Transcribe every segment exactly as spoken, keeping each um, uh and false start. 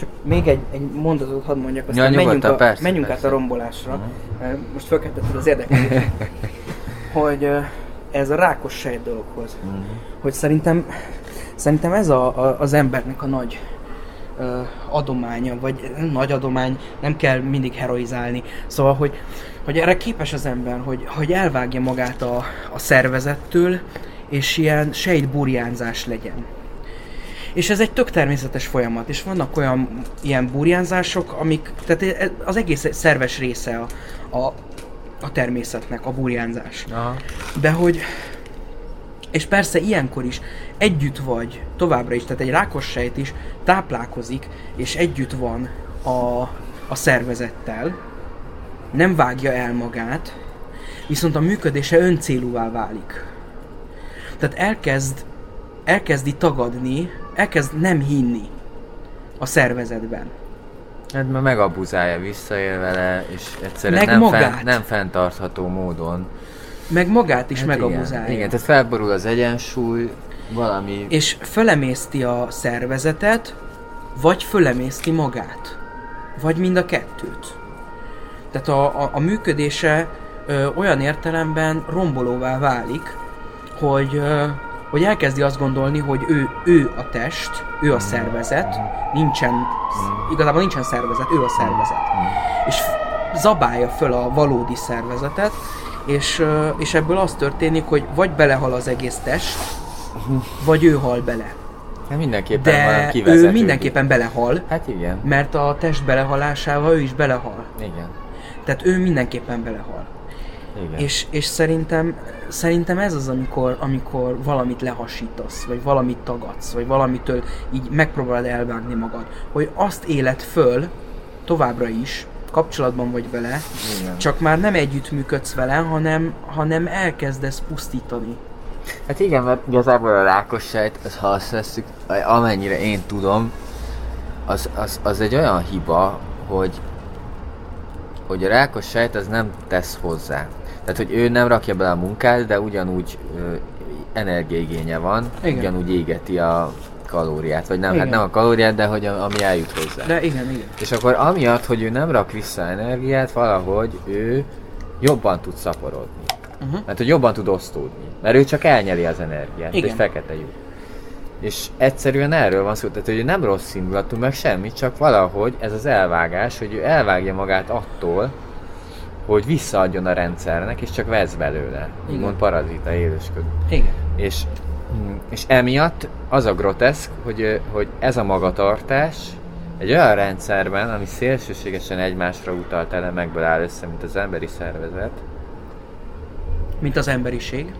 Csak még egy, egy mondatot hadd mondjak, aztán ja, menjünk, a, persze, menjünk persze. át a rombolásra. Uh-huh. Most fölkeltetted az érdeklődést, hogy ez a rákos sejt dologhoz. Uh-huh. Hogy szerintem, szerintem ez a, a, az embernek a nagy uh, adománya, vagy nagy adomány, nem kell mindig heroizálni. Szóval, hogy, hogy erre képes az ember, hogy, hogy elvágja magát a, a szervezettől, és ilyen sejtburjánzás legyen. És ez egy tök természetes folyamat, és vannak olyan ilyen burjánzások, amik, tehát az egész szerves része a, a, a természetnek, a burjánzás. Aha. De hogy, és persze ilyenkor is együtt vagy továbbra is, tehát egy rákos sejt is táplálkozik, és együtt van a, a szervezettel, nem vágja el magát, viszont a működése öncélúvá válik. Tehát elkezd, elkezdi tagadni, elkezd nem hinni a szervezetben. Hát már megabuzálja, visszaél vele, és egyszerűen nem, fent, nem fenntartható módon. Meg magát is hát megabuzálja. Igen, igen, tehát felborul az egyensúly, valami... És fölemészti a szervezetet, vagy fölemészti magát. Vagy mind a kettőt. Tehát a, a, a működése ö, olyan értelemben rombolóvá válik, hogy... Ö, hogy elkezdi azt gondolni, hogy ő, ő a test, ő a szervezet, nincsen, igazából nincsen szervezet, ő a szervezet. És zabálja föl a valódi szervezetet, és, és ebből az történik, hogy vagy belehal az egész test, vagy ő hal bele. Hát mindenképpen de kivezető. Ő mindenképpen belehal, hát igen. Mert a test belehalásával ő is belehal. Igen. Tehát ő mindenképpen belehal. És, és szerintem, szerintem ez az, amikor, amikor valamit lehasítasz, vagy valamit tagadsz, vagy valamitől így megpróbálod elvágni magad, hogy azt éled föl továbbra is, kapcsolatban vagy vele, igen. Csak már nem együttműködsz vele, hanem, hanem elkezdesz pusztítani. Hát igen, mert igazából a rákos sejt, az, ha azt veszük, amennyire én tudom, az, az, az egy olyan hiba, hogy, hogy a rákos sejt az nem tesz hozzá. Tehát, hogy ő nem rakja bele a munkát, de ugyanúgy ö, energiaigénye van, igen. Ugyanúgy égeti a kalóriát, vagy nem, igen. Hát nem a kalóriát, de hogy a, ami eljut hozzá. De igen, igen. És akkor amiatt, hogy ő nem rak vissza energiát, valahogy ő jobban tud szaporodni. Uh-huh. Mert hogy jobban tud osztódni, mert ő csak elnyeli az energiát, igen. Egy fekete lyuk. És egyszerűen erről van szó, tehát hogy ő nem rossz indulatú, meg semmit, csak valahogy ez az elvágás, hogy ő elvágja magát attól, hogy visszaadjon a rendszernek, és csak vesz belőle. Úgymond parazita élősköd. Igen. És, és emiatt az a groteszk, hogy, hogy ez a magatartás egy olyan rendszerben, ami szélsőségesen egymásra utalt elemekből áll össze, mint az emberi szervezet. Mint az emberiség.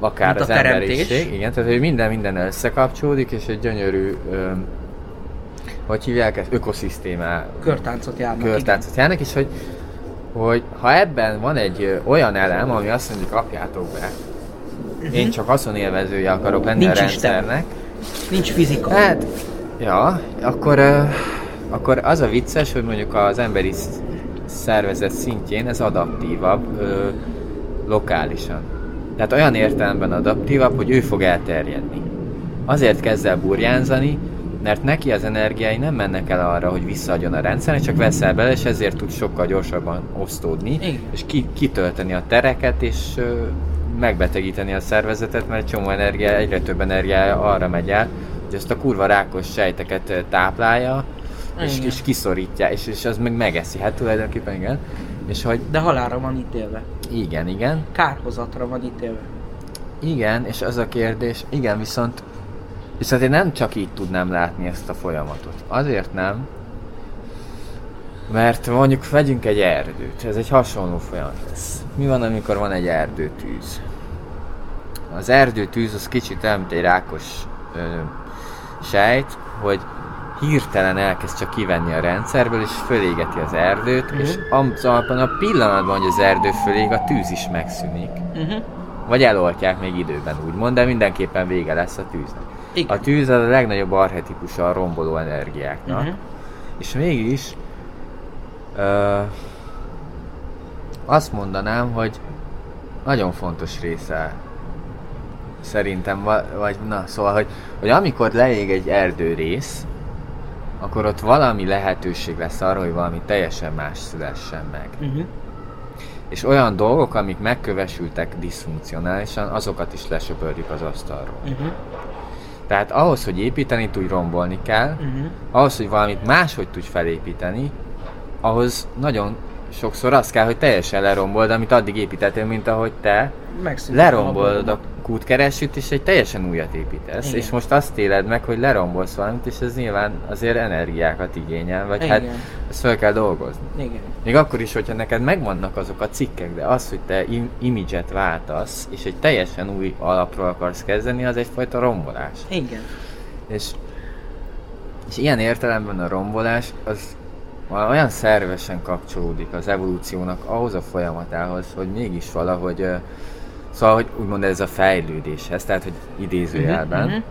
Akár mint az emberiség. Igen, tehát hogy minden minden összekapcsolódik, és egy gyönyörű... Öm, hogy hívják ezt? Ökoszisztémá... Körtáncot járnak. Körtáncot igen. járnak, és hogy hogy ha ebben van egy olyan elem, ami azt mondja, kapjátok be, én csak haszonélvezője akarok lenni a rendszernek. Isten. Nincs fizika. Hát, ja, akkor, akkor az a vicces, hogy mondjuk az emberi szervezet szintjén ez adaptívabb lokálisan. Tehát olyan értelemben adaptívabb, hogy ő fog elterjedni. Azért kezd el burjánzani, mert neki az energiái nem mennek el arra, hogy visszaadjon a rendszernek, csak veszel bele, és ezért tud sokkal gyorsabban osztódni, igen. És ki, kitölteni a tereket, és ö, megbetegíteni a szervezetet, mert csomó energia, egyre több energiája arra megy el, hogy ezt a kurva rákos sejteket táplálja, és, és kiszorítja, és, és az meg megeszi, hát tulajdonképpen igen. És hogy... De halálra van ítélve. Igen, igen. Kárhozatra van ítélve. Igen, és az a kérdés, igen, viszont viszont én nem csak így tudnám látni ezt a folyamatot. Azért nem, mert mondjuk vegyünk egy erdőt, ez egy hasonló folyamat lesz. Mi van, amikor van egy erdőtűz? Az erdőtűz az kicsit olyan, mint egy rákos ö, sejt, hogy hirtelen elkezd csak kivenni a rendszerből, és fölégeti az erdőt, uh-huh. És abban a pillanatban, hogy az erdő fölég, a tűz is megszűnik. Uh-huh. Vagy eloltják még időben, úgymond, de mindenképpen vége lesz a tűznek. Igen. A tűz az a legnagyobb archetipusa a romboló energiáknak, uh-huh. És mégis ö, azt mondanám, hogy nagyon fontos része szerintem, vagy na, szóval, hogy, hogy amikor leég egy erdőrész, akkor ott valami lehetőség lesz arra, hogy valami teljesen más szülessen meg. Uh-huh. És olyan dolgok, amik megkövesültek diszfunkcionálisan, azokat is lesöpörjük az asztalról. Uh-huh. Tehát ahhoz, hogy építeni, tudj rombolni kell, uh-huh. ahhoz, hogy valamit máshogy tudj felépíteni, ahhoz nagyon sokszor az kell, hogy teljesen lerombold, amit addig építettél, mint ahogy te megszűnt lerombold a kútkeresőt, és egy teljesen újat építesz. Igen. És most azt éled meg, hogy lerombolsz valamit, és ez nyilván azért energiákat igényel, vagy igen. hát ezt fel kell dolgozni. Igen. Még akkor is, hogyha neked megvannak azok a cikkek, de az, hogy te im- imidzset váltasz, és egy teljesen új alapról akarsz kezdeni, az egyfajta rombolás. Igen. És, és ilyen értelemben a rombolás, az olyan szervesen kapcsolódik az evolúciónak ahhoz a folyamatához, hogy mégis valahogy, szóval, hogy úgymond ez a fejlődéshez, tehát, hogy idézőjelben. Uh-huh,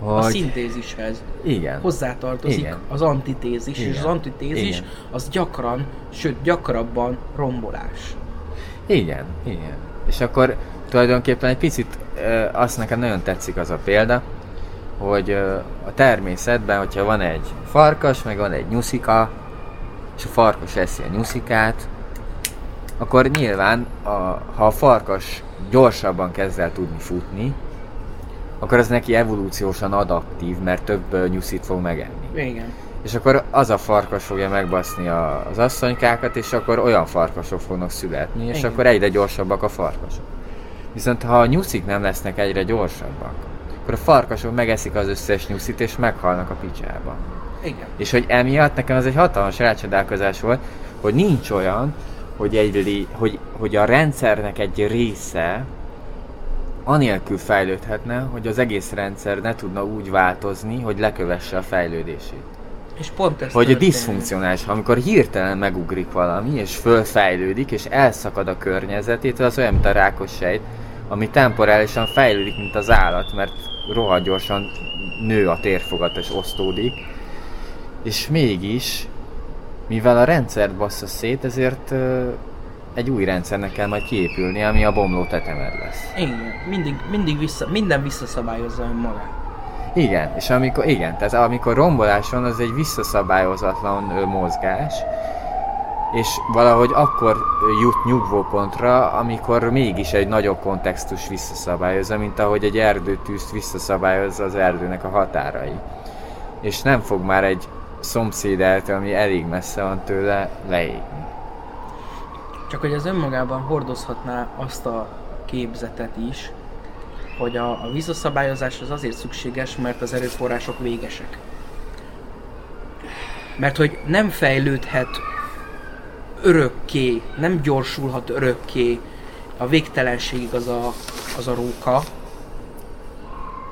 uh-huh. Hogy... A szintézishez. Igen. Hozzátartozik igen. az antitézis, igen. és az antitézis igen. az gyakran, sőt gyakrabban rombolás. Igen, igen. És akkor tulajdonképpen egy picit, azt nekem nagyon tetszik az a példa, hogy a természetben, hogyha van egy farkas, meg van egy nyuszika, és a farkas eszi a nyuszikát, akkor nyilván, a, ha a farkas gyorsabban kezd el tudni futni, akkor az neki evolúciósan adaptív, mert több nyuszit fog megenni. Igen. És akkor az a farkas fogja megbaszni a, az asszonykákat, és akkor olyan farkasok fognak születni, és igen. akkor egyre gyorsabbak a farkasok. Viszont ha a nyuszik nem lesznek egyre gyorsabbak, akkor a farkasok megeszik az összes nyuszit, és meghalnak a picsába. Igen. És hogy emiatt nekem ez egy hatalmas rácsodálkozás volt, hogy nincs olyan, hogy, egy, hogy, hogy a rendszernek egy része anélkül fejlődhetne, hogy az egész rendszer ne tudna úgy változni, hogy lekövesse a fejlődését. És pont ez hogy a diszfunkcionális, amikor hirtelen megugrik valami, és fölfejlődik, és elszakad a környezetétől, az olyan, mint a rákos sejt, ami temporálisan fejlődik, mint az állat, mert rohadt gyorsan nő a térfogat és osztódik. És mégis, mivel a rendszert bassza szét, ezért uh, egy új rendszernek kell majd kiépülni, ami a bomló tetemed lesz. Igen, mindig, mindig vissza, minden visszaszabályozza önmagát. Igen, és amikor, igen, tehát amikor rombolás van, az egy visszaszabályozatlan uh, mozgás, és valahogy akkor jut nyugvópontra, amikor mégis egy nagyobb kontextus visszaszabályozza, mint ahogy egy erdőtűzt visszaszabályozza az erdőnek a határai. És nem fog már egy szomszédától, ami elég messze van tőle, leégni. Csak hogy ez önmagában hordozhatná azt a képzetet is, hogy a, a visszaszabályozás az azért szükséges, mert az erőforrások végesek. Mert hogy nem fejlődhet örökké, nem gyorsulhat örökké a végtelenségig az a, az a róka,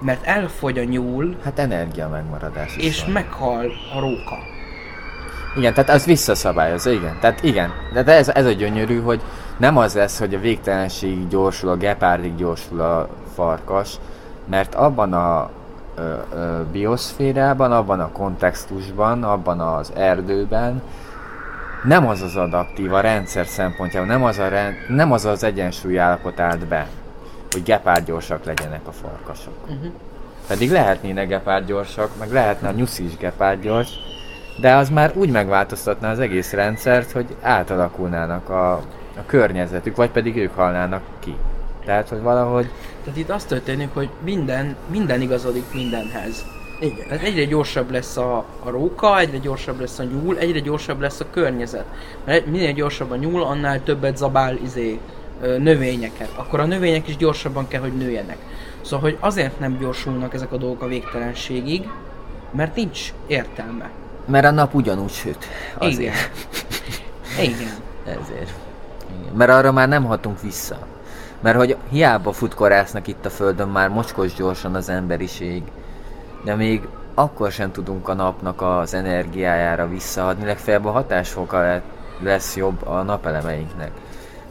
mert elfogy a nyúl... Hát energia megmaradás is és van. Meghal a róka. Igen, tehát az visszaszabályozza, igen. Tehát igen, de ez, ez a gyönyörű, hogy nem az lesz, hogy a végtelenségig gyorsul, a gepárdig gyorsul a farkas, mert abban a ö, ö, bioszférában, abban a kontextusban, abban az erdőben nem az az adaptív a rendszer szempontjából, nem az, a rend, nem az az egyensúly állapot állt be, hogy gepárgyorsak legyenek a farkasok. Uh-huh. Pedig lehetnének gepárgyorsak, meg lehetne a nyuszi is gepárgyors, de az már úgy megváltoztatná az egész rendszert, hogy átalakulnának a, a környezetük, vagy pedig ők halnának ki. Tehát, hogy valahogy... Tehát itt az történik, hogy minden, minden igazodik mindenhez. Igen. Tehát egyre gyorsabb lesz a, a róka, egyre gyorsabb lesz a nyúl, egyre gyorsabb lesz a környezet. Mert minél gyorsabb a nyúl, annál többet zabál izé növényeket. Akkor a növények is gyorsabban kell, hogy nőjenek. Szóval, hogy azért nem gyorsulnak ezek a dolgok a végtelenségig, mert nincs értelme. Mert a nap ugyanúgy süt. Azért. Igen. Igen. Ezért. Igen. Mert arra már nem hatunk vissza. Mert hogy hiába futkorásznak itt a földön már mocskos gyorsan az emberiség, de még akkor sem tudunk a napnak az energiájára visszaadni, legfeljebb a hatásfoka lesz jobb a napelemeinknek.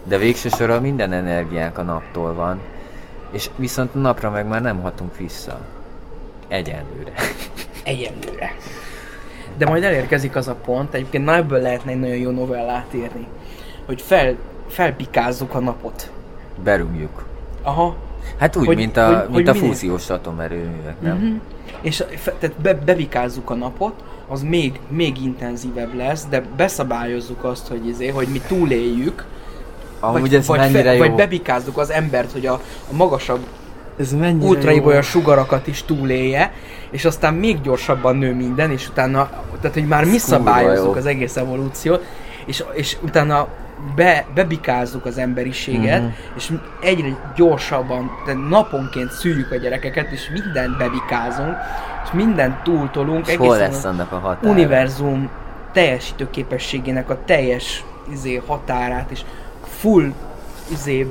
De végső soron minden energiánk a naptól van, és viszont a napra meg már nem hatunk vissza. Egyenlőre. Egyenlőre. De majd elérkezik az a pont, egyébként na ebből lehetne egy nagyon jó novellát írni, hogy fel, felpikázzuk a napot. Berúgjuk. Aha. Hát úgy, hogy, mint a, hogy, mint hogy a fúziós atomerőművek, nem? Uh-huh. és tehát be, bevikázzuk a napot, az még, még intenzívebb lesz, de beszabályozzuk azt, hogy, izé, hogy mi túléljük, amúgy vagy, ez vagy, fe, vagy bebikázzuk az embert, hogy a, a magasabb ultraibolya sugarakat is túlélje, és aztán még gyorsabban nő minden, és utána, tehát hogy már mi szabályozzuk az egész evolúciót, és, és utána be, bebikázzuk az emberiséget, mm-hmm. és egyre gyorsabban, tehát naponként szüljük a gyerekeket, és mindent bebikázunk, és mindent túltolunk, egészen a univerzum teljesítő képességének a teljes izé, határát, és full izé,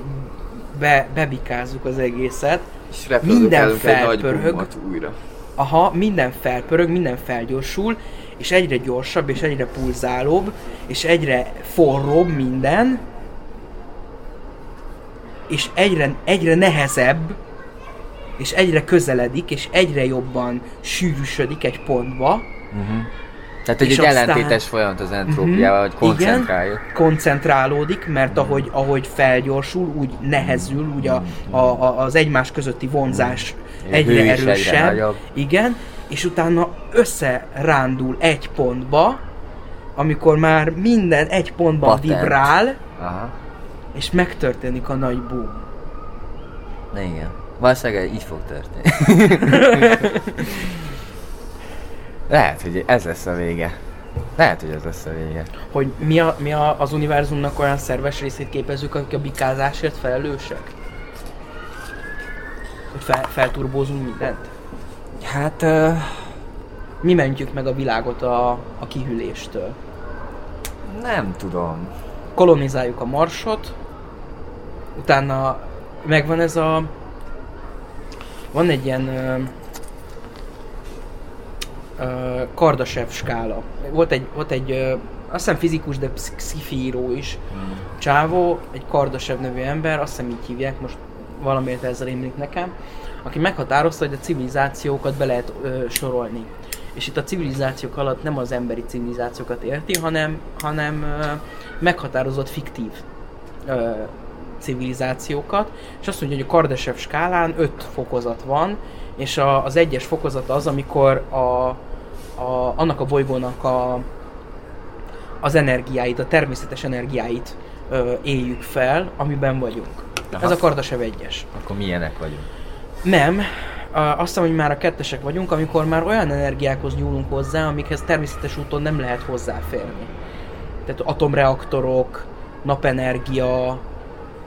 be, bebikázzuk az egészet, és minden felpörög, újra. Aha, minden felpörög, minden felgyorsul, és egyre gyorsabb, és egyre pulzálóbb, és egyre forróbb minden, és egyre, egyre nehezebb, és egyre közeledik, és egyre jobban sűrűsödik egy pontba. Uh-huh. Tehát egy ellentétes aztán... folyamat az entrópiával, uh-huh. hogy koncentráljuk. Igen, koncentrálódik, mert uh-huh. ahogy, ahogy felgyorsul, úgy nehezül, úgy a, a, a, az egymás közötti vonzás uh-huh. egyre erősebb. Egyre igen. És utána összerándul egy pontba, amikor már minden egy pontban Patent. vibrál, aha. és megtörténik a nagy boom. Na igen, valószínűleg így fog történni. Lehet, hogy ez lesz a vége. Lehet, hogy ez lesz a vége. Hogy mi, a, mi a, az univerzumnak olyan szerves részét képezzük, akik a bikázásért felelősek? Hogy fel, felturbózunk mindent? Hát... Uh, mi mentjük meg a világot a, a kihűléstől? Nem tudom. Kolonizáljuk a Marsot, utána megvan ez a... Van egy ilyen... Uh, uh, Kardashev skála. Volt egy... Volt egy uh, azt hiszem fizikus, de sci-fi író is. Hmm. Csávó, egy Kardashev nevű ember, azt hiszem így hívják, most valamiért ezzel émlik nekem, aki meghatározta, hogy a civilizációkat be lehet ö, sorolni. És itt a civilizációk alatt nem az emberi civilizációkat érti, hanem, hanem ö, meghatározott fiktív ö, civilizációkat. És azt mondja, hogy a Kardashev skálán öt fokozat van, és a, az egyes fokozat az, amikor a, a, annak a bolygónak a, az energiáit, a természetes energiáit ö, éljük fel, amiben vagyunk. Aha. Ez a Kardashev egyes. Akkor milyenek vagyunk? Nem. Azt hiszem, hogy már a kettesek vagyunk, amikor már olyan energiákhoz nyúlunk hozzá, amikhez természetes úton nem lehet hozzáférni. Tehát atomreaktorok, napenergia,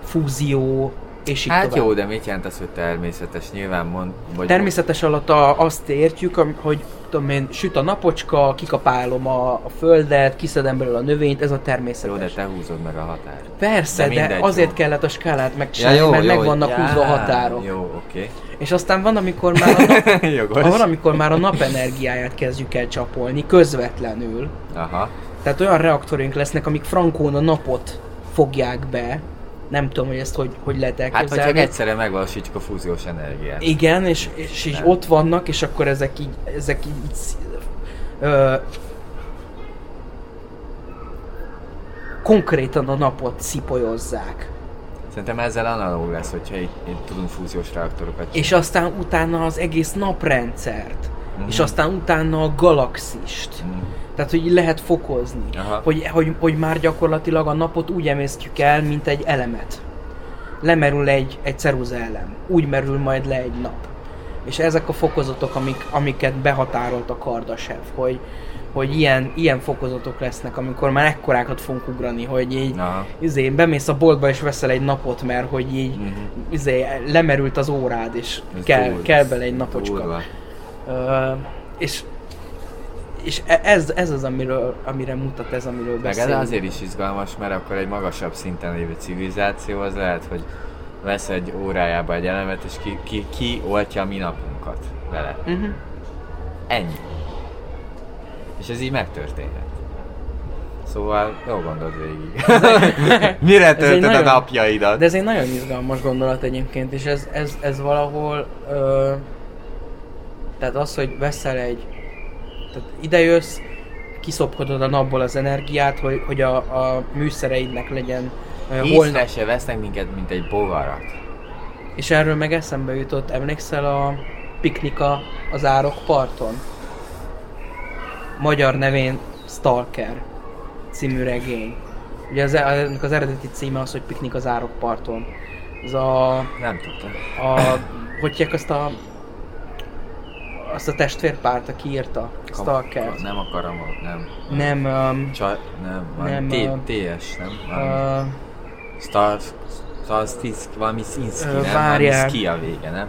fúzió, és így hát tovább. Jó, de mit jelent az, hogy természetes? Nyilván mond... Vagy természetes alatt a, azt értjük, hogy tudom én, süt a napocska, kikapálom a, a földet, kiszedem belőle a növényt, ez a természetes. Jó, de te húzod meg a határt. Persze, de, de azért jó. Kellett a skálát megcsinálni, ja, jó, mert jó, meg vannak já, húzva a határok. Jó, oké. Okay. És aztán van, amikor már a, nap, van, amikor már a napenergiáját kezdjük el csapolni, közvetlenül. Aha. Tehát olyan reaktorink lesznek, amik frankón a napot fogják be. Nem tudom, hogy ezt hogy, hogy lehet elképzelni. Hát, hogyha egyszerre megvalósítjuk a fúziós energiát. Igen, és, és így ott vannak, és akkor ezek így... Ezek így ö, konkrétan a napot szipolyozzák. Szerintem ezzel analóg lesz, hogyha itt, itt tudunk fúziós reaktorokat csinálni. És aztán utána az egész naprendszert. Mm-hmm. És aztán utána a galaxist. Mm. Tehát, hogy lehet fokozni. Hogy, hogy, hogy már gyakorlatilag a napot úgy emésztjük el, mint egy elemet. Lemerül egy, egy ceruza elem. Úgy merül majd le egy nap. És ezek a fokozatok, amik, amiket behatárolt a Kardashev, hogy, hogy ilyen, ilyen fokozatok lesznek, amikor már ekkorákat fogunk ugrani, hogy így izé, bemész a boltba és veszel egy napot, mert hogy így uh-huh. izé, lemerült az órád, és kell, kell bele egy napocska. Uh, és és ez, ez az, amiről, amire mutat ez, amiről beszélünk. Meg ez azért is izgalmas, mert akkor egy magasabb szinten lévő civilizáció az lehet, hogy vesz egy órájába egy elemet, és ki, ki, ki oltja a mi napunkat vele. Uh-huh. Ennyi. És ez így megtörténhet. Szóval jól gondold végig. Mire töltöd a napjaidat? De ez egy nagyon izgalmas gondolat egyébként, és ez, ez, ez valahol... Ö, tehát az, hogy veszel egy... Tehát idejössz, kiszopkodod a napból az energiát, hogy, hogy a, a műszereidnek legyen uh, holnap. Se vesznek minket, mint egy bogarat. És erről meg eszembe jutott, emlékszel a piknika az Árok parton. Magyar nevén Stalker című regény. Ugye az, az eredeti címe az, hogy Piknik az Árok parton. Ez a... Nem tudtam. A, hogy hívják azt a... Azt a testvérpárt, aki írta a Stalkert. Nem akarom, nem. Nem... Um, Csaj... Nem, nem té es, nem? Uh, Star... Star... Valami Szinszki, uh, nem? Valami Szki a vége, nem?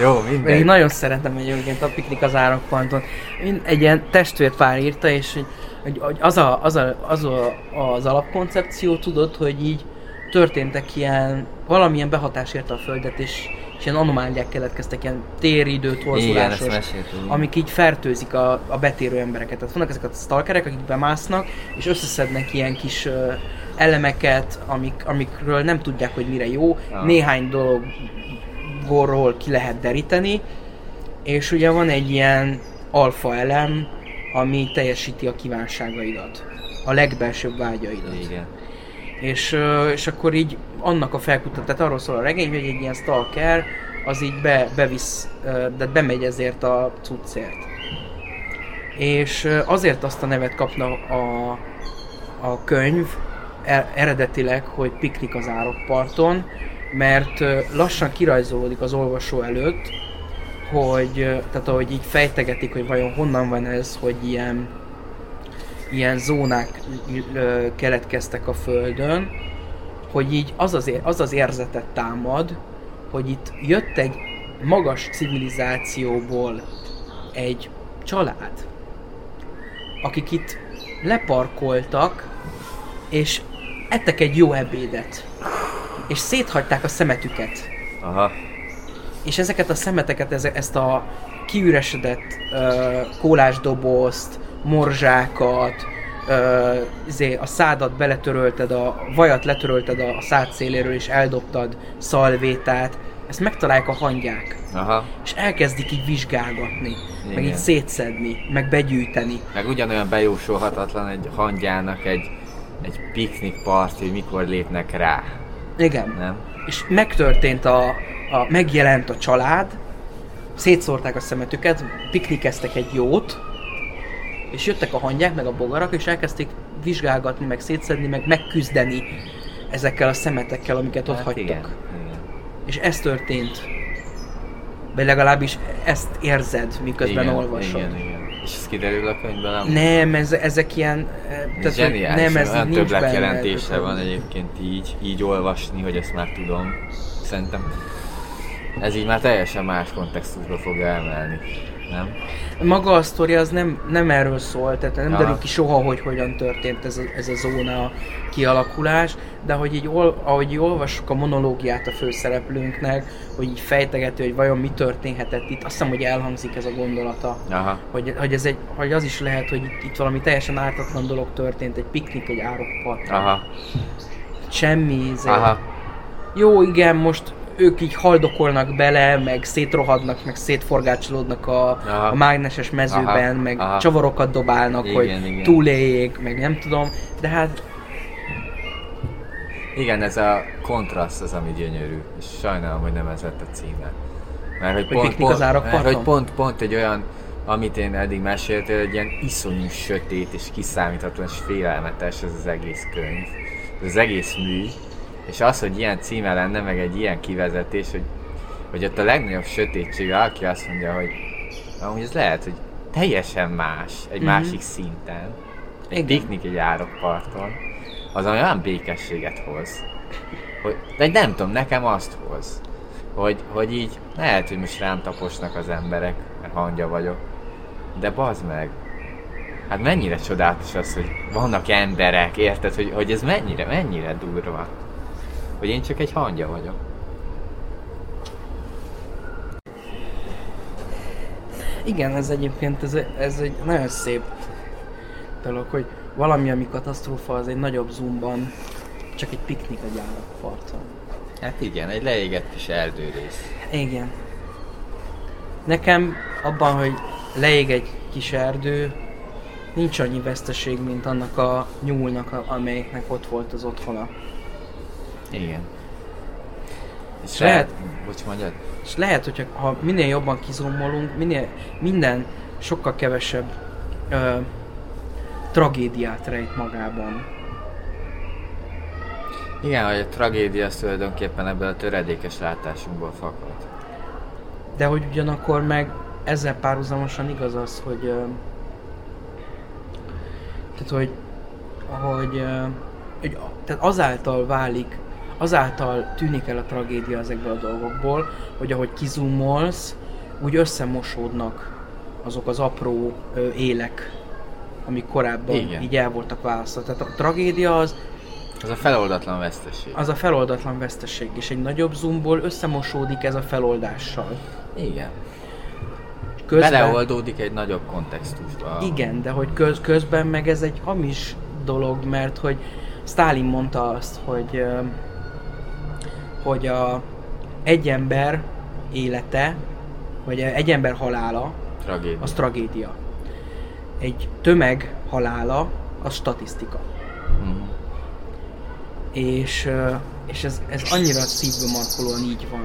Jó, mindegy. Én nagyon szeretem egyébként a Piknik az Árok parton. Egy ilyen testvérpár írta, és hogy, hogy az, a, az, a, az, a, az alapkoncepció, tudod, hogy így történtek ilyen, valamilyen behatás érte a Földet, és, és ilyen anomáliák keletkeztek, ilyen téridő torzulásos, amik így fertőzik a, a betérő embereket. Tehát vannak ezek a stalkerek, akik bemásznak, és összeszednek ilyen kis uh, elemeket, amik, amikről nem tudják, hogy mire jó. Ah. Néhány dolog gorról ki lehet deríteni, és ugye van egy ilyen alfa elem, ami teljesíti a kívánságaidat, a legbelsőbb vágyaidat. Igen. És, és akkor így annak a felkutatás, tehát arról szól a regény, hogy egy ilyen stalker az így be, bevisz, de bemegy ezért a cuccért. És azért azt a nevet kapna a, a könyv eredetileg, hogy Piknik az Árokparton, mert lassan kirajzolódik az olvasó előtt, hogy, tehát ahogy így fejtegetik, hogy vajon honnan van ez, hogy ilyen, ilyen zónák keletkeztek a Földön, hogy így az az, ér, az az érzetet támad, hogy itt jött egy magas civilizációból egy család, akik itt leparkoltak, és ettek egy jó ebédet, és széthagyták a szemetüket. Aha. És ezeket a szemeteket, ezt a kiüresedett uh, kólásdobozt, morzsákat, uh, a szádat beletörölted, a vajat letörölted a szád széléről, és eldobtad szalvétát, ezt megtalálják a hangyák. Aha. És elkezdik így vizsgálgatni, igen, meg így szétszedni, meg begyűjteni. Meg ugyanolyan bejósolhatatlan egy hangyának egy, egy piknikparti, hogy mikor lépnek rá. Igen. Nem? És megtörtént a, a... megjelent a család, szétszórták a szemetüket, piknikeztek egy jót, és jöttek a hangyák, meg a bogarak, és elkezdték vizsgálgatni, meg szétszedni, meg megküzdeni ezekkel a szemetekkel, amiket hát ott hagytak. Igen, igen. És ez történt. De legalábbis ezt érzed, miközben igen, olvasod. Igen, igen. És ez kiderül a könyvben? Nem, nem ez, ezek ilyen... Ez tehát, zseniális, nem, ez olyan többletjelentése van egyébként így, így olvasni, hogy ezt már tudom. Szerintem ez így már teljesen más kontextusba fog emelni. Nem? Maga a sztori az nem, nem erről szól, tehát nem ja. derül ki soha, hogy hogyan történt ez a, ez a zóna kialakulás, de hogy így ol, ahogy így olvassuk a monológiát a főszereplőnknek, hogy így fejtegeti, hogy vajon mi történhetett itt, azt hiszem, hogy elhangzik ez a gondolata. Aha. Hogy, hogy, ez egy, hogy az is lehet, hogy itt, itt valami teljesen ártatlan dolog történt, egy piknik, egy árokparton. Aha. Semmi íze. Aha. Jó, igen, most ők így haldokolnak bele, meg szétrohadnak, meg szétforgácsolódnak a, a mágneses mezőben, aha, meg aha. csavarokat dobálnak, igen, hogy igen. túléljék, meg nem tudom, de hát... Igen, ez a kontraszt az, ami gyönyörű, és sajnálom, hogy nem ez lett a címe. Mert hogy, hogy pont, pont, az mert, hogy pont, pont egy olyan, amit én eddig meséltél, egy ilyen iszonyú sötét és kiszámíthatóan és félelmetes ez az egész könyv, ez az egész mű. És az, hogy ilyen címe lenne, meg egy ilyen kivezetés, hogy, hogy ott a legnagyobb sötétség, aki azt mondja, hogy amúgy ez lehet, hogy teljesen más, egy mm-hmm. másik szinten, egy igen. piknik egy árokparton, az olyan békességet hoz, hogy, de nem tudom, nekem azt hoz, hogy, hogy így lehet, hogy most rám taposnak az emberek, mert hangya vagyok, de bazd meg, hát mennyire csodálatos az, hogy vannak emberek, érted, hogy, hogy ez mennyire, mennyire durva. Hogy én csak egy hangya vagyok. Igen, ez egyébként ez, ez egy nagyon szép dolog, hogy valamilyen katasztrófa az egy nagyobb zoomban, csak egy piknik a gyárparton. Hát igen, egy leégett kis erdőrész. Igen. Nekem abban, hogy leég egy kis erdő, nincs annyi veszteség, mint annak a nyúlnak, amelyiknek ott volt az otthona. Igen. És lehet, Bocs, mondjad. És lehet, hogy ha minél jobban kizommolunk, minél, minden sokkal kevesebb ö, tragédiát rejt magában. Igen, hogy a tragédia az tulajdonképpen ebből a töredékes látásunkból fakad. De hogy ugyanakkor meg ezzel párhuzamosan igaz az, hogy ö, tehát, hogy, hogy, hogy tehát azáltal válik, azáltal tűnik el a tragédia ezekből a dolgokból, hogy ahogy kizumolsz, úgy összemosódnak azok az apró ö, élek, amik korábban igen. így el voltak választva. Tehát a tragédia az... Az a feloldatlan veszteség. Az a feloldatlan veszteség, és egy nagyobb zoomból összemosódik ez a feloldással. Igen. Közben... Beleoldódik egy nagyobb kontextusba. Igen, de hogy köz, közben meg ez egy hamis dolog, mert hogy Sztálin mondta azt, hogy, hogy a, egy ember élete, vagy egy ember halála, tragédia. Az tragédia. Egy tömeg halála, az statisztika. Mm. És, és ez, ez annyira szívbe markolóan így van,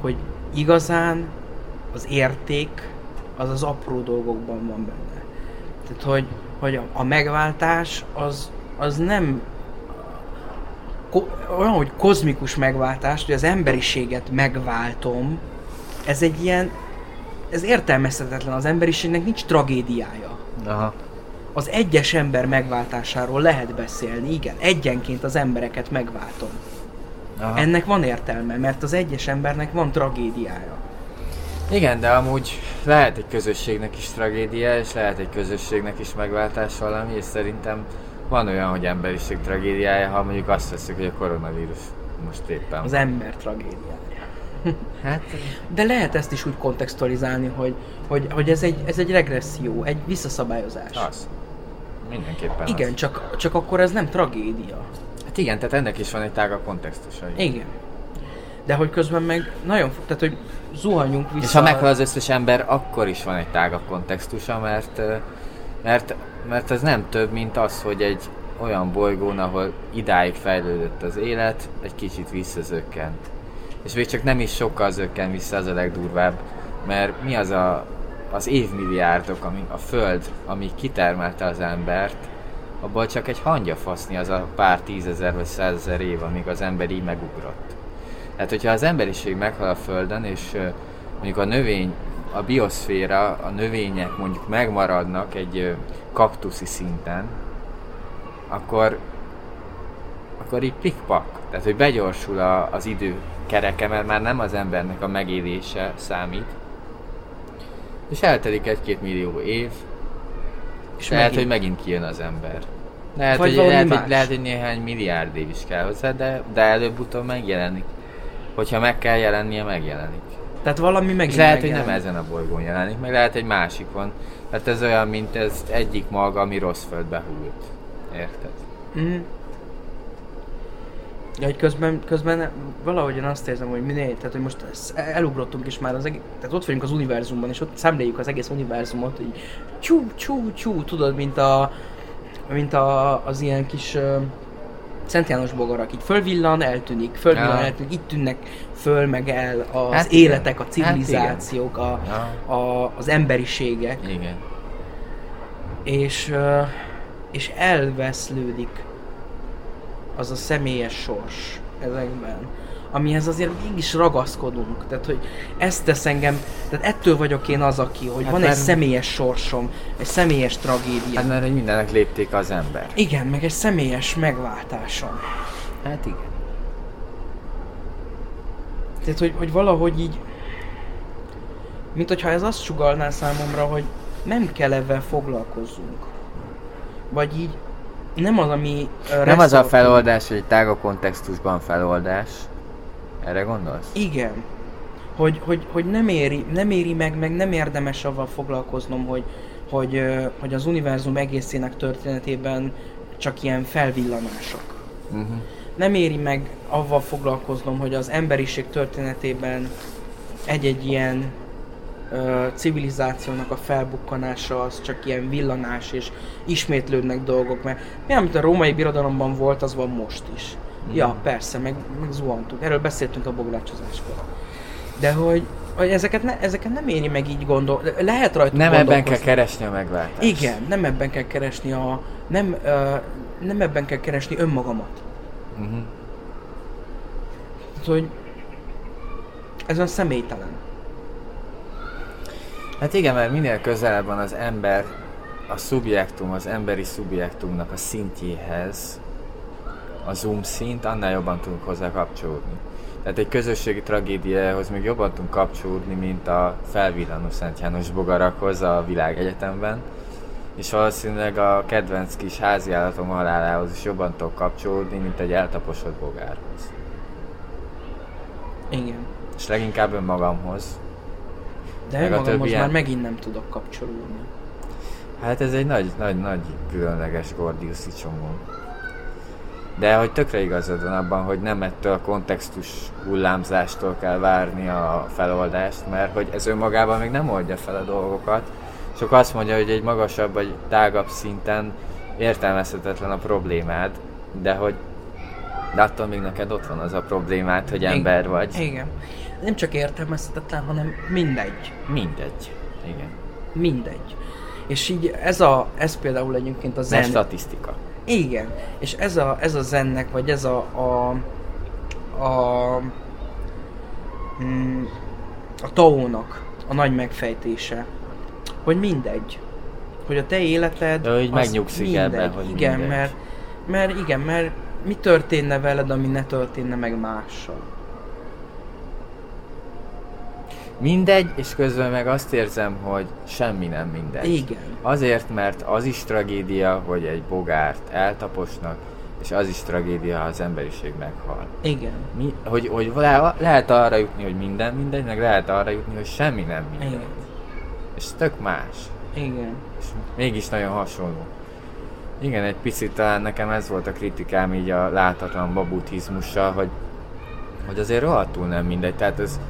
hogy igazán az érték az az apró dolgokban van benne. Tehát, hogy, hogy a megváltás az, az nem ko, olyan, hogy kozmikus megváltás, hogy az emberiséget megváltom, ez egy ilyen, ez értelmezhetetlen, az emberiségnek nincs tragédiája. Aha. Az egyes ember megváltásáról lehet beszélni, igen, egyenként az embereket megváltom. Aha. Ennek van értelme, mert az egyes embernek van tragédiája. Igen, de amúgy lehet egy közösségnek is tragédia, és lehet egy közösségnek is megváltás valami, és szerintem van olyan, hogy emberiség tragédiája, ha mondjuk azt veszük, hogy a koronavírus most éppen... Az ember tragédiája. Hát... De lehet ezt is úgy kontextualizálni, hogy, hogy, hogy ez, egy, ez egy regresszió, egy visszaszabályozás. Az. Mindenképpen igen, az. Csak, csak akkor ez nem tragédia. Hát igen, tehát ennek is van egy tágabb kontextusa. Igen. De hogy közben meg nagyon... Tehát, hogy zuhanjunk vissza... És ha meghal az összes ember, akkor is van egy tágabb kontextusa, mert, mert, mert ez nem több, mint az, hogy egy olyan bolygón, ahol idáig fejlődött az élet, egy kicsit visszazökkent. És még csak nem is sokkal zökken vissza, az a legdurvább, mert mi az a, az évmilliárdok, ami, a Föld, ami kitermelte az embert, abból csak egy hangyafaszni az a pár tízezer vagy százezer év, amíg az ember így megugrott. Tehát, hogyha az emberiség meghal a Földön, és mondjuk a növény, a bioszféra, a növények mondjuk megmaradnak egy kaktuszi szinten, akkor, akkor így plik-pak. Tehát, hogy begyorsul a, az idő kereke, mert már nem az embernek a megélése számít. És eltelik egy-két millió év, és lehet, megint. hogy megint kijön az ember. Lehet, hogy, lehet, hogy, lehet hogy néhány milliárd év is kell hozzá, de, de előbb-utóbb megjelenik. Hogyha meg kell jelennie, megjelenik. Tehát valami megint és lehet, megjelenik. Hogy nem ezen a bolygón jelenik, meg lehet egy másikon. Hát ez olyan, mint ez egyik mag, ami rossz földbe hult. Érted? Mm. Ja, hogy közben, közben valahogyan azt érzem, hogy minél, tehát hogy most elugrottunk is már az egész, tehát ott vagyunk az univerzumban, és ott szemléljük az egész univerzumot, így csú, csú, csú, tudod, mint a, mint a, az ilyen kis uh, Szent János bogarak, így fölvillan, eltűnik, fölvillan, ja. eltűnik, így tűnnek föl, meg el az hát életek, igen. a civilizációk, hát a, ja. a, az emberiségek. Igen. És, uh, és elveszlődik az a személyes sors ezekben, amihez azért mégis ragaszkodunk. Tehát, hogy ezt tesz engem, tehát ettől vagyok én az, aki, hogy hát van egy személyes sorsom, egy személyes tragédia. Hát mert mindenek lépték az ember. Igen, meg egy személyes megváltásom. Hát igen. Tehát, hogy, hogy valahogy így, mint hogyha ez azt sugallná számomra, hogy nem kell ebben foglalkozzunk. Vagy így, nem az, ami... Nem az a feloldás, hogy tága kontextusban feloldás. Erre gondolsz? Igen. Hogy, hogy, hogy nem, éri, nem éri meg, meg nem érdemes avval foglalkoznom, hogy, hogy, hogy az univerzum egészének történetében csak ilyen felvillanások. Uh-huh. Nem éri meg avval foglalkoznom, hogy az emberiség történetében egy-egy ilyen Uh, civilizációnak a felbukkanása az csak ilyen villanás, és ismétlődnek dolgok, mert mi, amit a római birodalomban volt, az van most is. Mm. Ja, persze, meg, meg zuhantunk. Erről beszéltünk a bográcsozáskor. De hogy, hogy ezeket, ne, ezeket nem éri meg így gondol... Lehet rajta nem ebben kell keresni a megváltást. Igen, nem ebben kell keresni a... Nem, uh, nem ebben kell keresni önmagamat. Uh-huh. Tehát, hogy ez olyan személytelen. Hát igen, mert minél közelebb van az ember a szubjektum, az emberi szubjektumnak a szintjéhez, a zoom szint, annál jobban tudunk hozzá kapcsolódni. Tehát egy közösségi tragédiához még jobban tudunk kapcsolódni, mint a felvillanó Szent János bogarakhoz a világegyetemben, és valószínűleg a kedvenc kis háziállatom halálához is jobban tudok kapcsolódni, mint egy eltaposott bogárhoz. Igen. És leginkább önmagamhoz. De önmagamhoz már megint nem tudok kapcsolódni. Hát ez egy nagy-nagy-nagy különleges gordiuszi csomó. De hogy tökre igazad van abban, hogy nem ettől a kontextus hullámzástól kell várni a feloldást, mert hogy ez önmagában még nem oldja fel a dolgokat. Csak azt mondja, hogy egy magasabb vagy tágabb szinten értelmezhetetlen a problémád, de hogy de attól még neked ott van az a problémád, hogy ember igen. vagy. Igen. Nem csak értelmezhetetlen, hanem mindegy. Mindegy. Igen. Mindegy. És így ez a, ez például egyébként a zen... Mert statisztika. Igen. És ez a, ez a zennek, vagy ez a... a, a, a taónak a nagy megfejtése, hogy mindegy. Hogy a te életed... De hogy megnyugszik ebben, hogy igen, mindegy. Mert, mert igen, mert mi történne veled, ami ne történne meg mással? Mindegy, és közben meg azt érzem, hogy semmi nem mindegy. Igen. Azért, mert az is tragédia, hogy egy bogárt eltaposnak, és az is tragédia, ha az emberiség meghal. Igen. Mi, hogy hogy le, lehet arra jutni, hogy minden mindegy, meg lehet arra jutni, hogy semmi nem mindegy. Igen. És tök más. Igen. És mégis nagyon hasonló. Igen, egy picit talán nekem ez volt a kritikám így a láthatatlan babutizmussal, hogy, hogy azért rohadtul nem mindegy. Tehát ez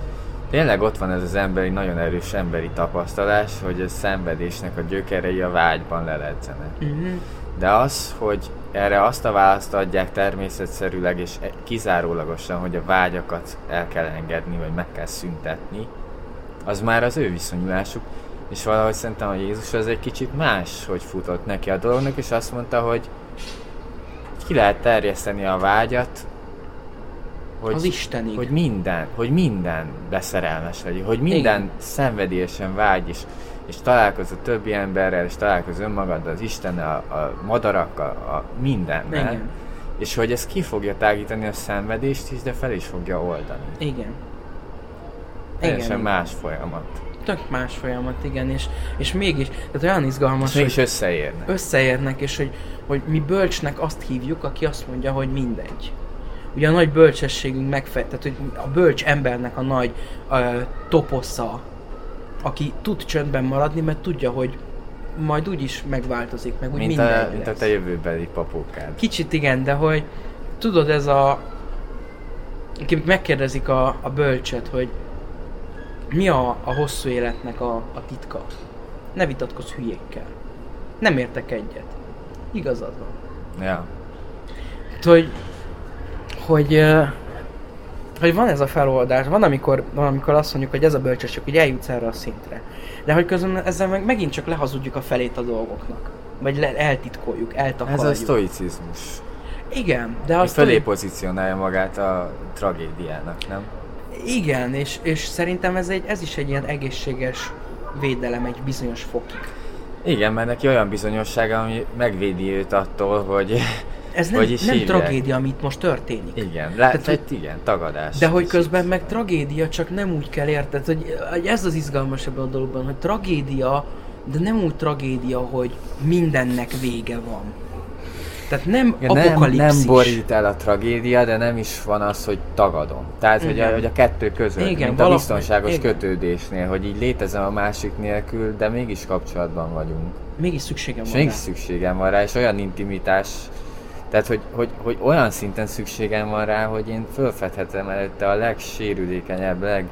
tényleg ott van ez az emberi, nagyon erős emberi tapasztalás, hogy a szenvedésnek a gyökerei a vágyban leledzenek. Mm-hmm. De az, hogy erre azt a választ adják természetszerűleg és kizárólagosan, hogy a vágyakat el kell engedni, vagy meg kell szüntetni, az már az ő viszonyulásuk. És valahogy szerintem, hogy Jézus az egy kicsit más, hogy futott neki a dolognak, és azt mondta, hogy ki lehet terjeszteni a vágyat, hogy, az Istenig. Hogy minden, hogy minden beszerelmes legyen, hogy minden igen. szenvedélyesen vágy, és, és találkozz a többi emberrel, és találkozz önmagaddal, az Istennel, a, a madarakkal, a mindennel. Igen. És hogy ez ki fogja tágítani a szenvedést is, de fel is fogja oldani. Igen. Teljesen más folyamat. Tök más folyamat, igen, és, és mégis, tehát olyan izgalmas, és hogy összeérnek. összeérnek, és hogy, hogy mi bölcsnek azt hívjuk, aki azt mondja, hogy mindegy. Ugye a nagy bölcsességünk megfejtett, hogy a bölcs embernek a nagy uh, toposza, aki tud csöndben maradni, mert tudja, hogy majd úgyis megváltozik, meg úgy mindegy lesz. Mint a te jövőbeli papókád. Kicsit igen, de hogy tudod, ez a... akik megkérdezik a, a bölcset, hogy mi a, a hosszú életnek a, a titka? Ne vitatkozz hülyékkel. Nem értek egyet. Igazad van. Ja. Hogy, hogy, hogy van ez a feloldás, van amikor, van amikor azt mondjuk, hogy ez a bölcsesség, hogy eljutsz erre a szintre. De hogy közben ezzel meg megint csak lehazudjuk a felét a dolgoknak. Vagy le, eltitkoljuk, eltakarjuk. Ez a sztoicizmus. Igen, de azt... Felé pozícionálja magát a tragédiának, nem? Igen, és, és szerintem ez, egy, ez is egy ilyen egészséges védelem egy bizonyos fokig. Igen, mert neki olyan bizonyossága, ami megvédi őt attól, hogy... Ez nem, hogy nem tragédia, amit most történik. Igen, lát, tehát, hogy, igen, tagadás. De hogy közben meg van. Tragédia, csak nem úgy kell érted, hogy, hogy ez az izgalmas ebben a dologban, hogy tragédia, de nem úgy tragédia, hogy mindennek vége van. Tehát nem ja, apokalipszis. Nem, nem borít el a tragédia, de nem is van az, hogy tagadom. Tehát, hogy a, hogy a kettő között, igen, mint a biztonságos igen. kötődésnél, hogy így létezem a másik nélkül, de mégis kapcsolatban vagyunk. Mégis szükségem és van mégis rá. szükségem van rá, és olyan intimitás, tehát, hogy, hogy, hogy olyan szinten szükségem van rá, hogy én fölfedhetem előtte a legsérülékenyebb, leg,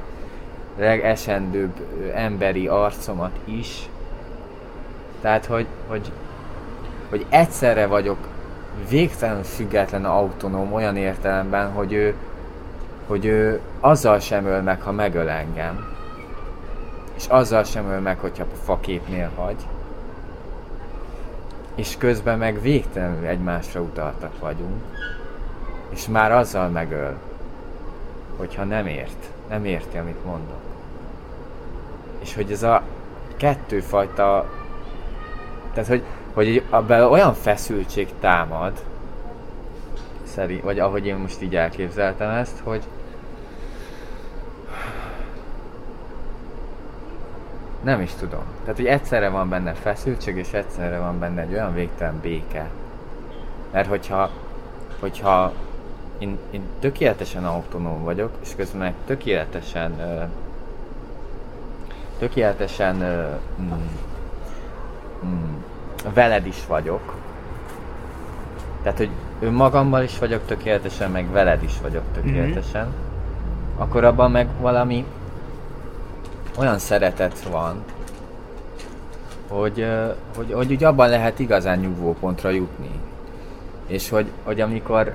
legesendőbb emberi arcomat is. Tehát, hogy, hogy, hogy egyszerre vagyok végtelen független autonóm olyan értelemben, hogy ő hogy ő azzal sem öl meg, ha megöl engem, és azzal sem öl meg, hogyha faképnél hagy, és közben meg végtelenül egymásra utaltak vagyunk, és már azzal megöl, hogyha nem ért, nem érti, amit mondok. És hogy ez a kettőfajta, tehát hogy, hogy abban olyan feszültség támad, szerint, vagy ahogy én most így elképzeltem ezt, hogy nem is tudom. Tehát, hogy egyszerre van benne feszültség, és egyszerre van benne egy olyan végtelen béke. Mert hogyha, hogyha én, én tökéletesen autonóm vagyok, és közben meg tökéletesen tökéletesen mm, mm, veled is vagyok. Tehát, hogy önmagammal is vagyok tökéletesen, meg veled is vagyok tökéletesen. Mm-hmm. Akkor abban meg valami olyan szeretet van, hogy, hogy, hogy úgy abban lehet igazán nyugvópontra jutni. És hogy, hogy amikor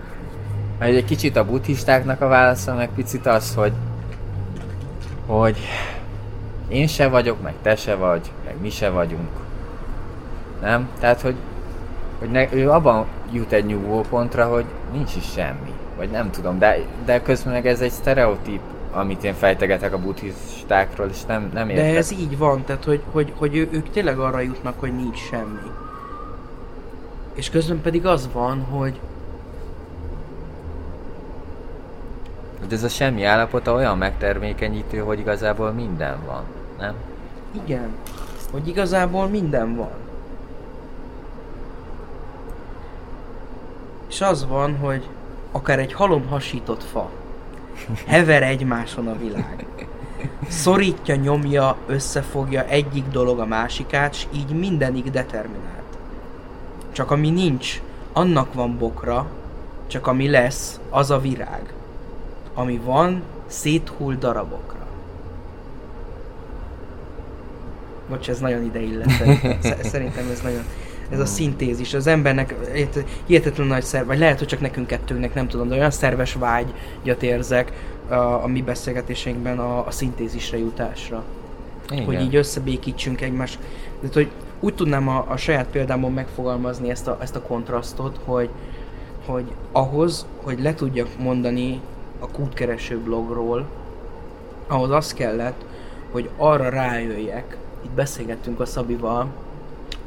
egy kicsit a buddhistáknak a válasza, meg picit az, hogy, hogy én se vagyok, meg te se vagy, meg mi se vagyunk. Nem? Tehát, hogy, hogy ne, ő abban jut egy nyugvópontra, hogy nincs is semmi. Vagy nem tudom, de, de közben meg ez egy sztereotíp, amit én fejtegetek a buddhistákról, és nem, nem értek. De ez így van, tehát hogy, hogy, hogy ők tényleg arra jutnak, hogy nincs semmi. És közben pedig az van, hogy... De ez a semmi állapota olyan megtermékenyítő, hogy igazából minden van, nem? Igen, hogy igazából minden van. És az van, hogy akár egy halom hasított fa hever egymáson a világ. Szorítja, nyomja, összefogja egyik dolog a másikát, s így mindenig determinált. Csak ami nincs, annak van bokra, csak ami lesz, az a virág. Ami van, széthull darabokra. Bocs, ez nagyon ide illet. Szerintem ez nagyon... Ez a szintézis, az embernek hihetetlen nagy szerv, vagy lehet, hogy csak nekünk kettőnknek, nem tudom, de olyan szerves vágyat érzek a, a mi beszélgetésünkben a, a szintézisre jutásra. Igen. Hogy így összebékítsünk egymást. Tehát, hogy úgy tudnám a, a saját példámon megfogalmazni ezt a, ezt a kontrasztot, hogy, hogy ahhoz, hogy le tudjak mondani a Kútkereső blogról, ahhoz az kellett, hogy arra rájöjjek, itt beszélgettünk a Szabival,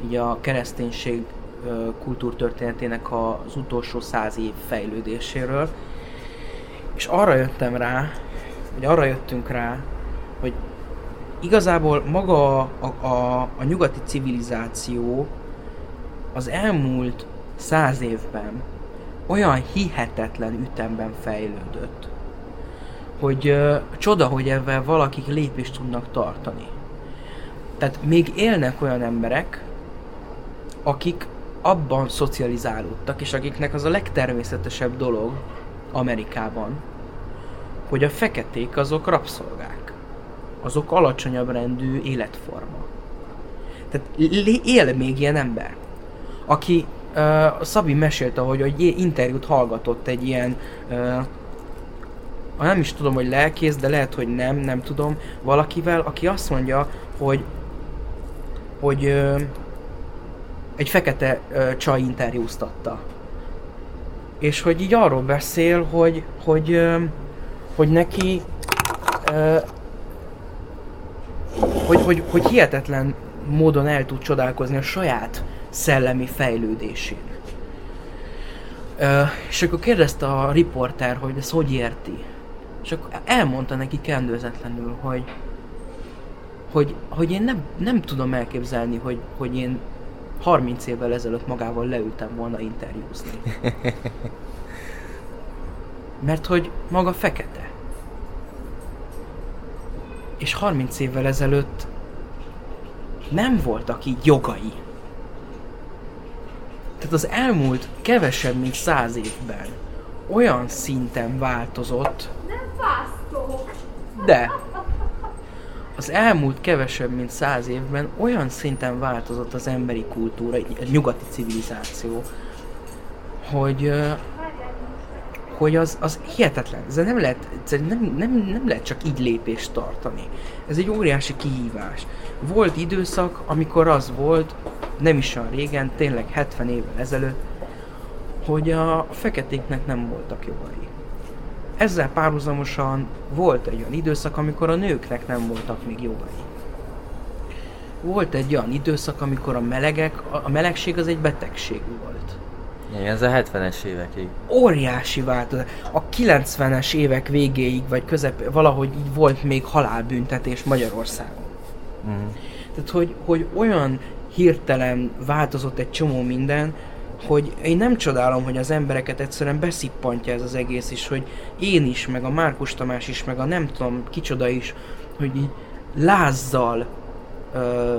így a kereszténység kultúrtörténetének az utolsó száz év fejlődéséről. És arra jöttem rá, vagy arra jöttünk rá, hogy igazából maga a, a, a nyugati civilizáció az elmúlt száz évben olyan hihetetlen ütemben fejlődött, hogy ö, csoda, hogy ebben valakik lépést tudnak tartani. Tehát még élnek olyan emberek, akik abban szocializálódtak, és akiknek az a legtermészetesebb dolog Amerikában, hogy a feketék azok rabszolgák. Azok alacsonyabb rendű életforma. Tehát él még ilyen ember, aki, uh, Szabi mesélte, hogy egy interjút hallgatott egy ilyen, uh, nem is tudom, hogy lelkész, de lehet, hogy nem, nem tudom, valakivel, aki azt mondja, hogy hogy uh, egy fekete ö, csaj interjúztatta. És hogy így arról beszél, hogy, hogy, ö, hogy neki ö, hogy, hogy, hogy hihetetlen módon el tud csodálkozni a saját szellemi fejlődésén. Ö, és akkor kérdezte a riporter, hogy ezt hogy érti. És akkor elmondta neki kendőzetlenül, hogy hogy, hogy én nem, nem tudom elképzelni, hogy, hogy én harminc évvel ezelőtt magával leültem volna interjúzni. Mert hogy maga fekete. És harminc évvel ezelőtt nem voltak így jogai. Tehát az elmúlt kevesebb, mint száz évben olyan szinten változott... Nem fáztok! De! Az elmúlt kevesebb, mint száz évben olyan szinten változott az emberi kultúra, a nyugati civilizáció, hogy, hogy az, az hihetetlen. Ez nem lehet, ez nem, nem, nem lehet csak így lépést tartani. Ez egy óriási kihívás. Volt időszak, amikor az volt, nem is olyan régen, tényleg hetven évvel ezelőtt, hogy a feketéknek nem voltak jogai. Ezzel párhuzamosan volt egy olyan időszak, amikor a nőknek nem voltak még jogai. Volt egy olyan időszak, amikor a melegek, a melegség az egy betegség volt. Igen, ez a hetvenes évekig. Óriási változás. A kilencvenes évek végéig, vagy közep, valahogy így volt még halálbüntetés Magyarországon. Uh-huh. Tehát, hogy, hogy olyan hirtelen változott egy csomó minden, hogy én nem csodálom, hogy az embereket egyszerűen beszippantja ez az egész is, hogy én is, meg a Márkus Tamás is, meg a nem tudom kicsoda is, hogy így lázzal ö,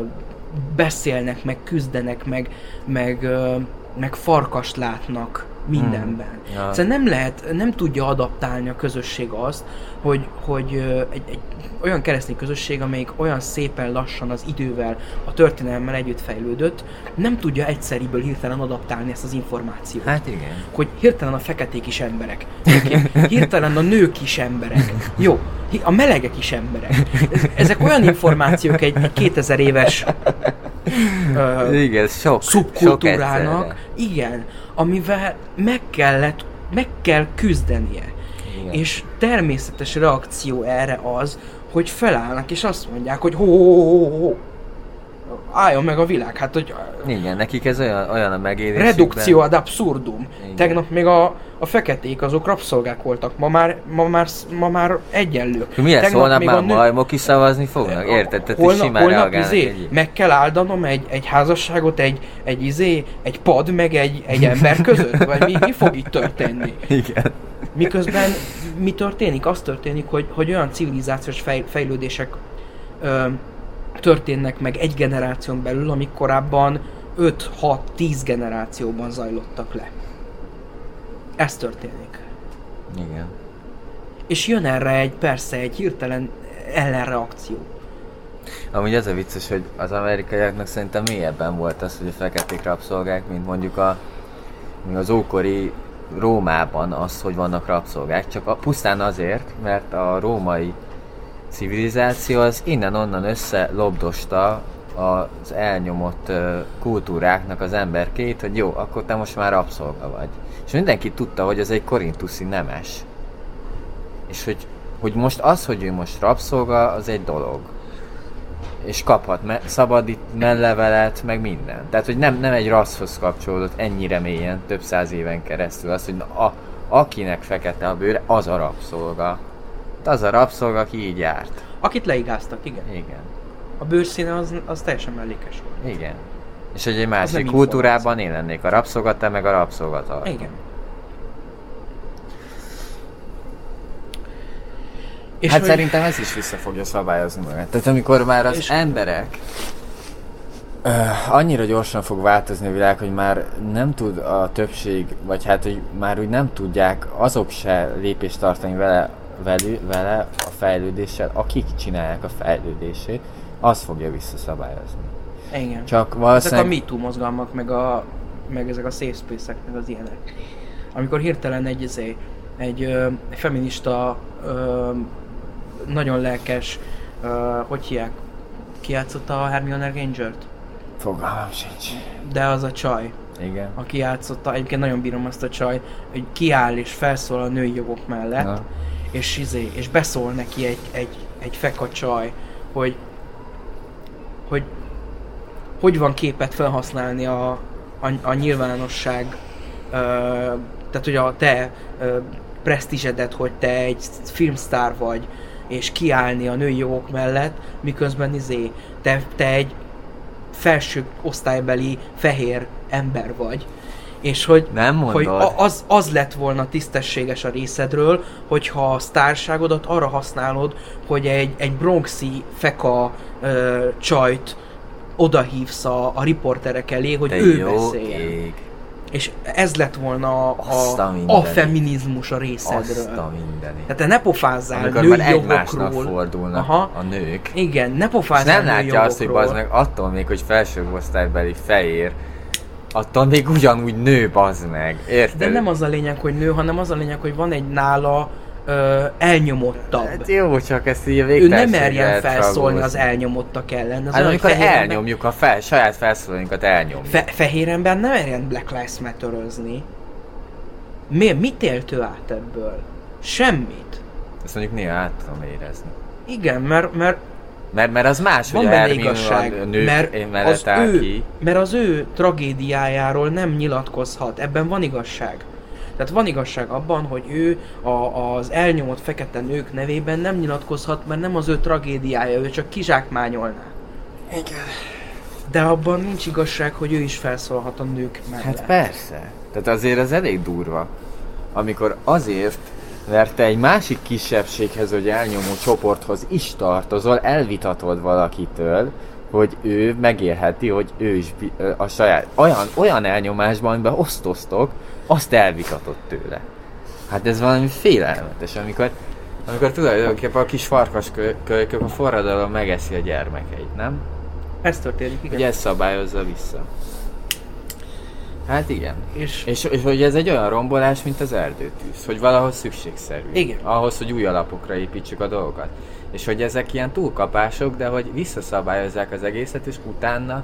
beszélnek, meg küzdenek, meg, meg, ö, meg farkast látnak mindenben. Hmm. Ja. Szóval nem lehet, nem tudja adaptálni a közösség azt, hogy, hogy egy, egy olyan keresztény közösség, amelyik olyan szépen lassan az idővel, a történelemmel együtt fejlődött, nem tudja egyszeriből hirtelen adaptálni ezt az információt. Hát igen. Hogy hirtelen a feketék is emberek. Hirtelen a nők is emberek. Jó. A melegek is emberek. Ezek olyan információk egy kétezer éves ö, igen, sok, szubkultúrának, sok igen, amivel meg kellett, meg kell küzdenie. Igen. És természetes reakció erre az, hogy felállnak és azt mondják, hogy ho, ho, ho, ho. Álljon meg a világ, hát hogy... Igen, nekik ez olyan, olyan a megélésükben. Redukció ad abszurdum. Igen. Tegnap még a, a feketék azok rabszolgák voltak, ma már, ma már, ma már egyenlők. Mi lesz, holnap már nő... majmok is szavazni fognak? Érted? Tehát holnap, simán holnap reagálnak izé, egy... meg kell áldanom egy, egy házasságot, egy, egy izé, egy pad, meg egy, egy ember között? Vagy mi, mi fog itt történni? Igen. Miközben mi történik? Az történik, hogy, hogy olyan civilizációs fej, fejlődések... Ö, történnek meg egy generáción belül, amik korábban öt-hat-tíz generációban zajlottak le. Ez történik. Igen. És jön erre egy, persze, egy hirtelen ellenreakció. Amúgy az a vicces, hogy az amerikaiaknak szerintem mélyebben volt az, hogy a feketék rabszolgák, mint mondjuk a, az ókori Rómában az, hogy vannak rabszolgák, csak a, pusztán azért, mert a római civilizáció az innen-onnan összelobdosta az elnyomott kultúráknak az emberkét, hogy jó, akkor te most már rabszolga vagy. És mindenki tudta, hogy ez egy korintuszi nemes. És hogy, hogy most az, hogy ő most rabszolga, az egy dolog. És kaphat me- szabadít mellevelet, meg minden. Tehát, hogy nem, nem egy rasszhoz kapcsolódott ennyire mélyen, több száz éven keresztül az, hogy na, a, akinek fekete a bőre, az a rabszolga. Az a rabszolga, aki így járt. Akit leigáztak, igen. Igen. A bőrszíne az, az teljesen mellékes volt. Igen. És hogy egy másik kultúrában én lennék a rabszolga, te meg a rabszolgatart. Igen. És hát hogy... szerintem ez is vissza fogja szabályozni magát. Tehát amikor már az és... emberek... Uh, annyira gyorsan fog változni a világ, hogy már nem tud a többség, vagy hát, hogy már úgy nem tudják azok se lépést tartani vele, Velő, vele a fejlődéssel, akik csinálják a fejlődését, az fogja visszaszabályozni. Igen. Csak valószínűleg... Ezek a MeToo mozgalmak, meg, a, meg ezek a safe space-ek, meg az ilyenek. Amikor hirtelen egy, egy, egy, egy feminista, ö, nagyon lelkes, ö, hogy hiák, kijátszotta a Hermione Granger-t? Fogalmam sincs. De az a csaj. Igen. Aki játszotta, egyébként nagyon bírom azt a csaj, hogy kiáll és felszólal a női jogok mellett. Na. És, izé, és beszól neki egy, egy, egy feka csaj, hogy, hogy hogy van képet felhasználni a, a, a nyilvánosság, ö, tehát hogy a te ö, presztízsedet, hogy te egy filmsztár vagy, és kiállni a női jogok mellett, miközben izé, te, te egy felső osztálybeli fehér ember vagy. És hogy, nem hogy az, az lett volna tisztességes a részedről, hogyha a sztárságodat arra használod, hogy egy, egy bronxi feka ö, csajt odahívsz a, a riporterek elé, hogy de ő beszéljen. És ez lett volna a, a, a feminizmus a részedről. Tehát te ne pofázzál női jogokról. Amikor már egymásnak fordulnak aha. a nők. Igen, ne pofázzál női jogokról. És nem látja azt, hogy attól még, hogy felső osztálybeli fehér attól még ugyanúgy nő, bazd meg, érted? De nem az a lényeg, hogy nő, hanem az a lényeg, hogy van egy nála ö, elnyomottabb. Hát jó, csak ezt így a végtelenség. Ő nem merjen felszólni az elnyomottak ellen. Az hát amikor elnyomjuk, a fel, saját felszólalunkat elnyomjuk. Fe, fehér ember nem merjen Black Lives Matter-özni. Miért? Mit élt ő át ebből? Semmit. Ezt mondjuk néha át tudom érezni. Igen, mert... mert Mert, mert az más, van hogy Hermione a nő mellett áll ki. Mert az ő tragédiájáról nem nyilatkozhat, ebben van igazság. Tehát van igazság abban, hogy ő a, az elnyomott fekete nők nevében nem nyilatkozhat, mert nem az ő tragédiája, ő csak kizsákmányolná. Igen. De abban nincs igazság, hogy ő is felszólhat a nők mellett. Hát persze. Tehát azért ez elég durva. Amikor azért... mert te egy másik kisebbséghez, vagy elnyomó csoporthoz is tartozol, elvitatod valakitől, hogy ő megélheti, hogy ő is a saját... Olyan, olyan elnyomásban, amiben osztoztok, azt elvitatott tőle. Hát ez valami félelmetes, amikor, amikor tulajdonképpen a kis farkaskölyök a forradalom megeszi a gyermekeit, nem? Ez történik, igen. Hogy ez szabályozza vissza. Hát igen. És, és, és hogy ez egy olyan rombolás, mint az erdőtűz, hogy valahol szükségszerű. Igen. Ahhoz, hogy új alapokra építsük a dolgokat. És hogy ezek ilyen túlkapások, de hogy visszaszabályozzák az egészet, és utána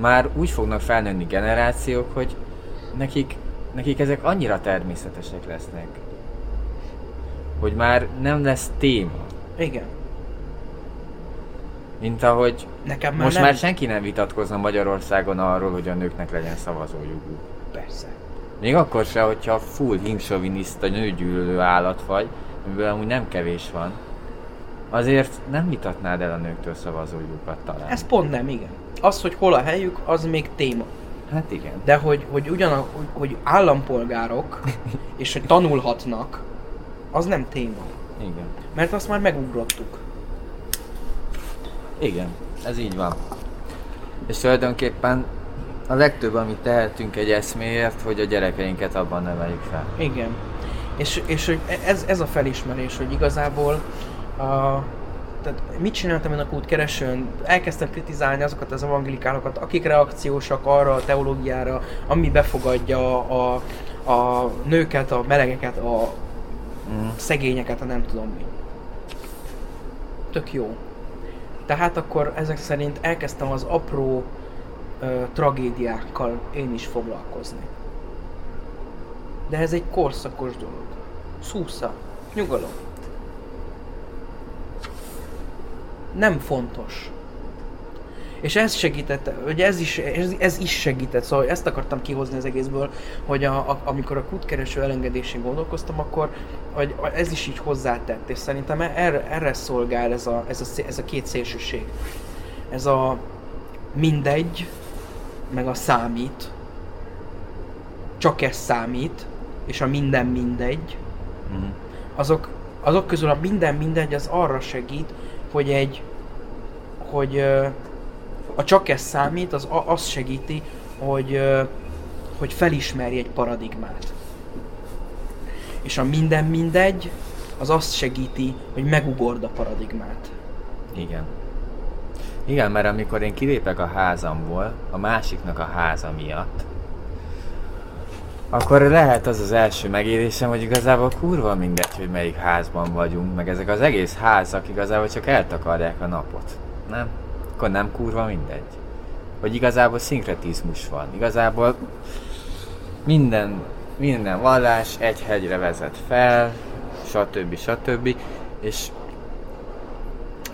már úgy fognak felnőni generációk, hogy nekik, nekik ezek annyira természetesek lesznek, hogy már nem lesz téma. Igen. Mint ahogy nekem már most nem... már senki nem vitatkozna Magyarországon arról, hogy a nőknek legyen szavazójoguk. Persze. Még akkor se, hogyha full himsoviniszta, nőgyűlölő állat vagy, amiből amúgy nem kevés van, azért nem vitatnád el a nőktől szavazójukat talán. Ez pont nem, igen. Az, hogy hol a helyük, az még téma. Hát igen. De hogy, hogy ugyanak, hogy állampolgárok, és hogy tanulhatnak, az nem téma. Igen. Mert azt már megugrottuk. Igen, ez így van. És tulajdonképpen a legtöbb, amit tehetünk egy eszméért, hogy a gyerekeinket abban neveljük fel. Igen. És, és ez, ez a felismerés, hogy igazából a, tehát mit csináltam én a Kútkeresőn? Elkezdtem kritizálni azokat az evangelikálokat, akik reakciósak arra a teológiára, ami befogadja a, a nőket, a melegeket, a mm. szegényeket, a nem tudom mi. Tök jó. Tehát akkor ezek szerint elkezdtem az apró ö, tragédiákkal én is foglalkozni. De ez egy korszakos dolog. Szúsza, nyugalom. Nem fontos. És ez segített, hogy ez is, ez, ez is segített, szóval ezt akartam kihozni az egészből, hogy a, a, amikor a Kútkereső elengedésén gondolkoztam, akkor hogy ez is így hozzátett, és szerintem erre, erre szolgál ez a, ez, a, ez a két szélsőség. Ez a mindegy, meg a számít, csak ez számít, és a minden mindegy, mm. azok, azok közül a minden mindegy az arra segít, hogy egy, hogy a csak ez számít, az azt segíti, hogy, hogy felismerj egy paradigmát. És a minden mindegy, az azt segíti, hogy megugord a paradigmát. Igen. Igen, mert amikor én kilépek a házamból, a másiknak a háza miatt, akkor lehet az az első megélésem, hogy igazából kurva mindegy, hogy melyik házban vagyunk, meg ezek az egész házak igazából csak eltakarják a napot. Nem? Akkor nem kurva mindegy. Hogy igazából szinkretizmus van. Igazából minden, minden vallás egy hegyre vezet fel, stb. stb. És,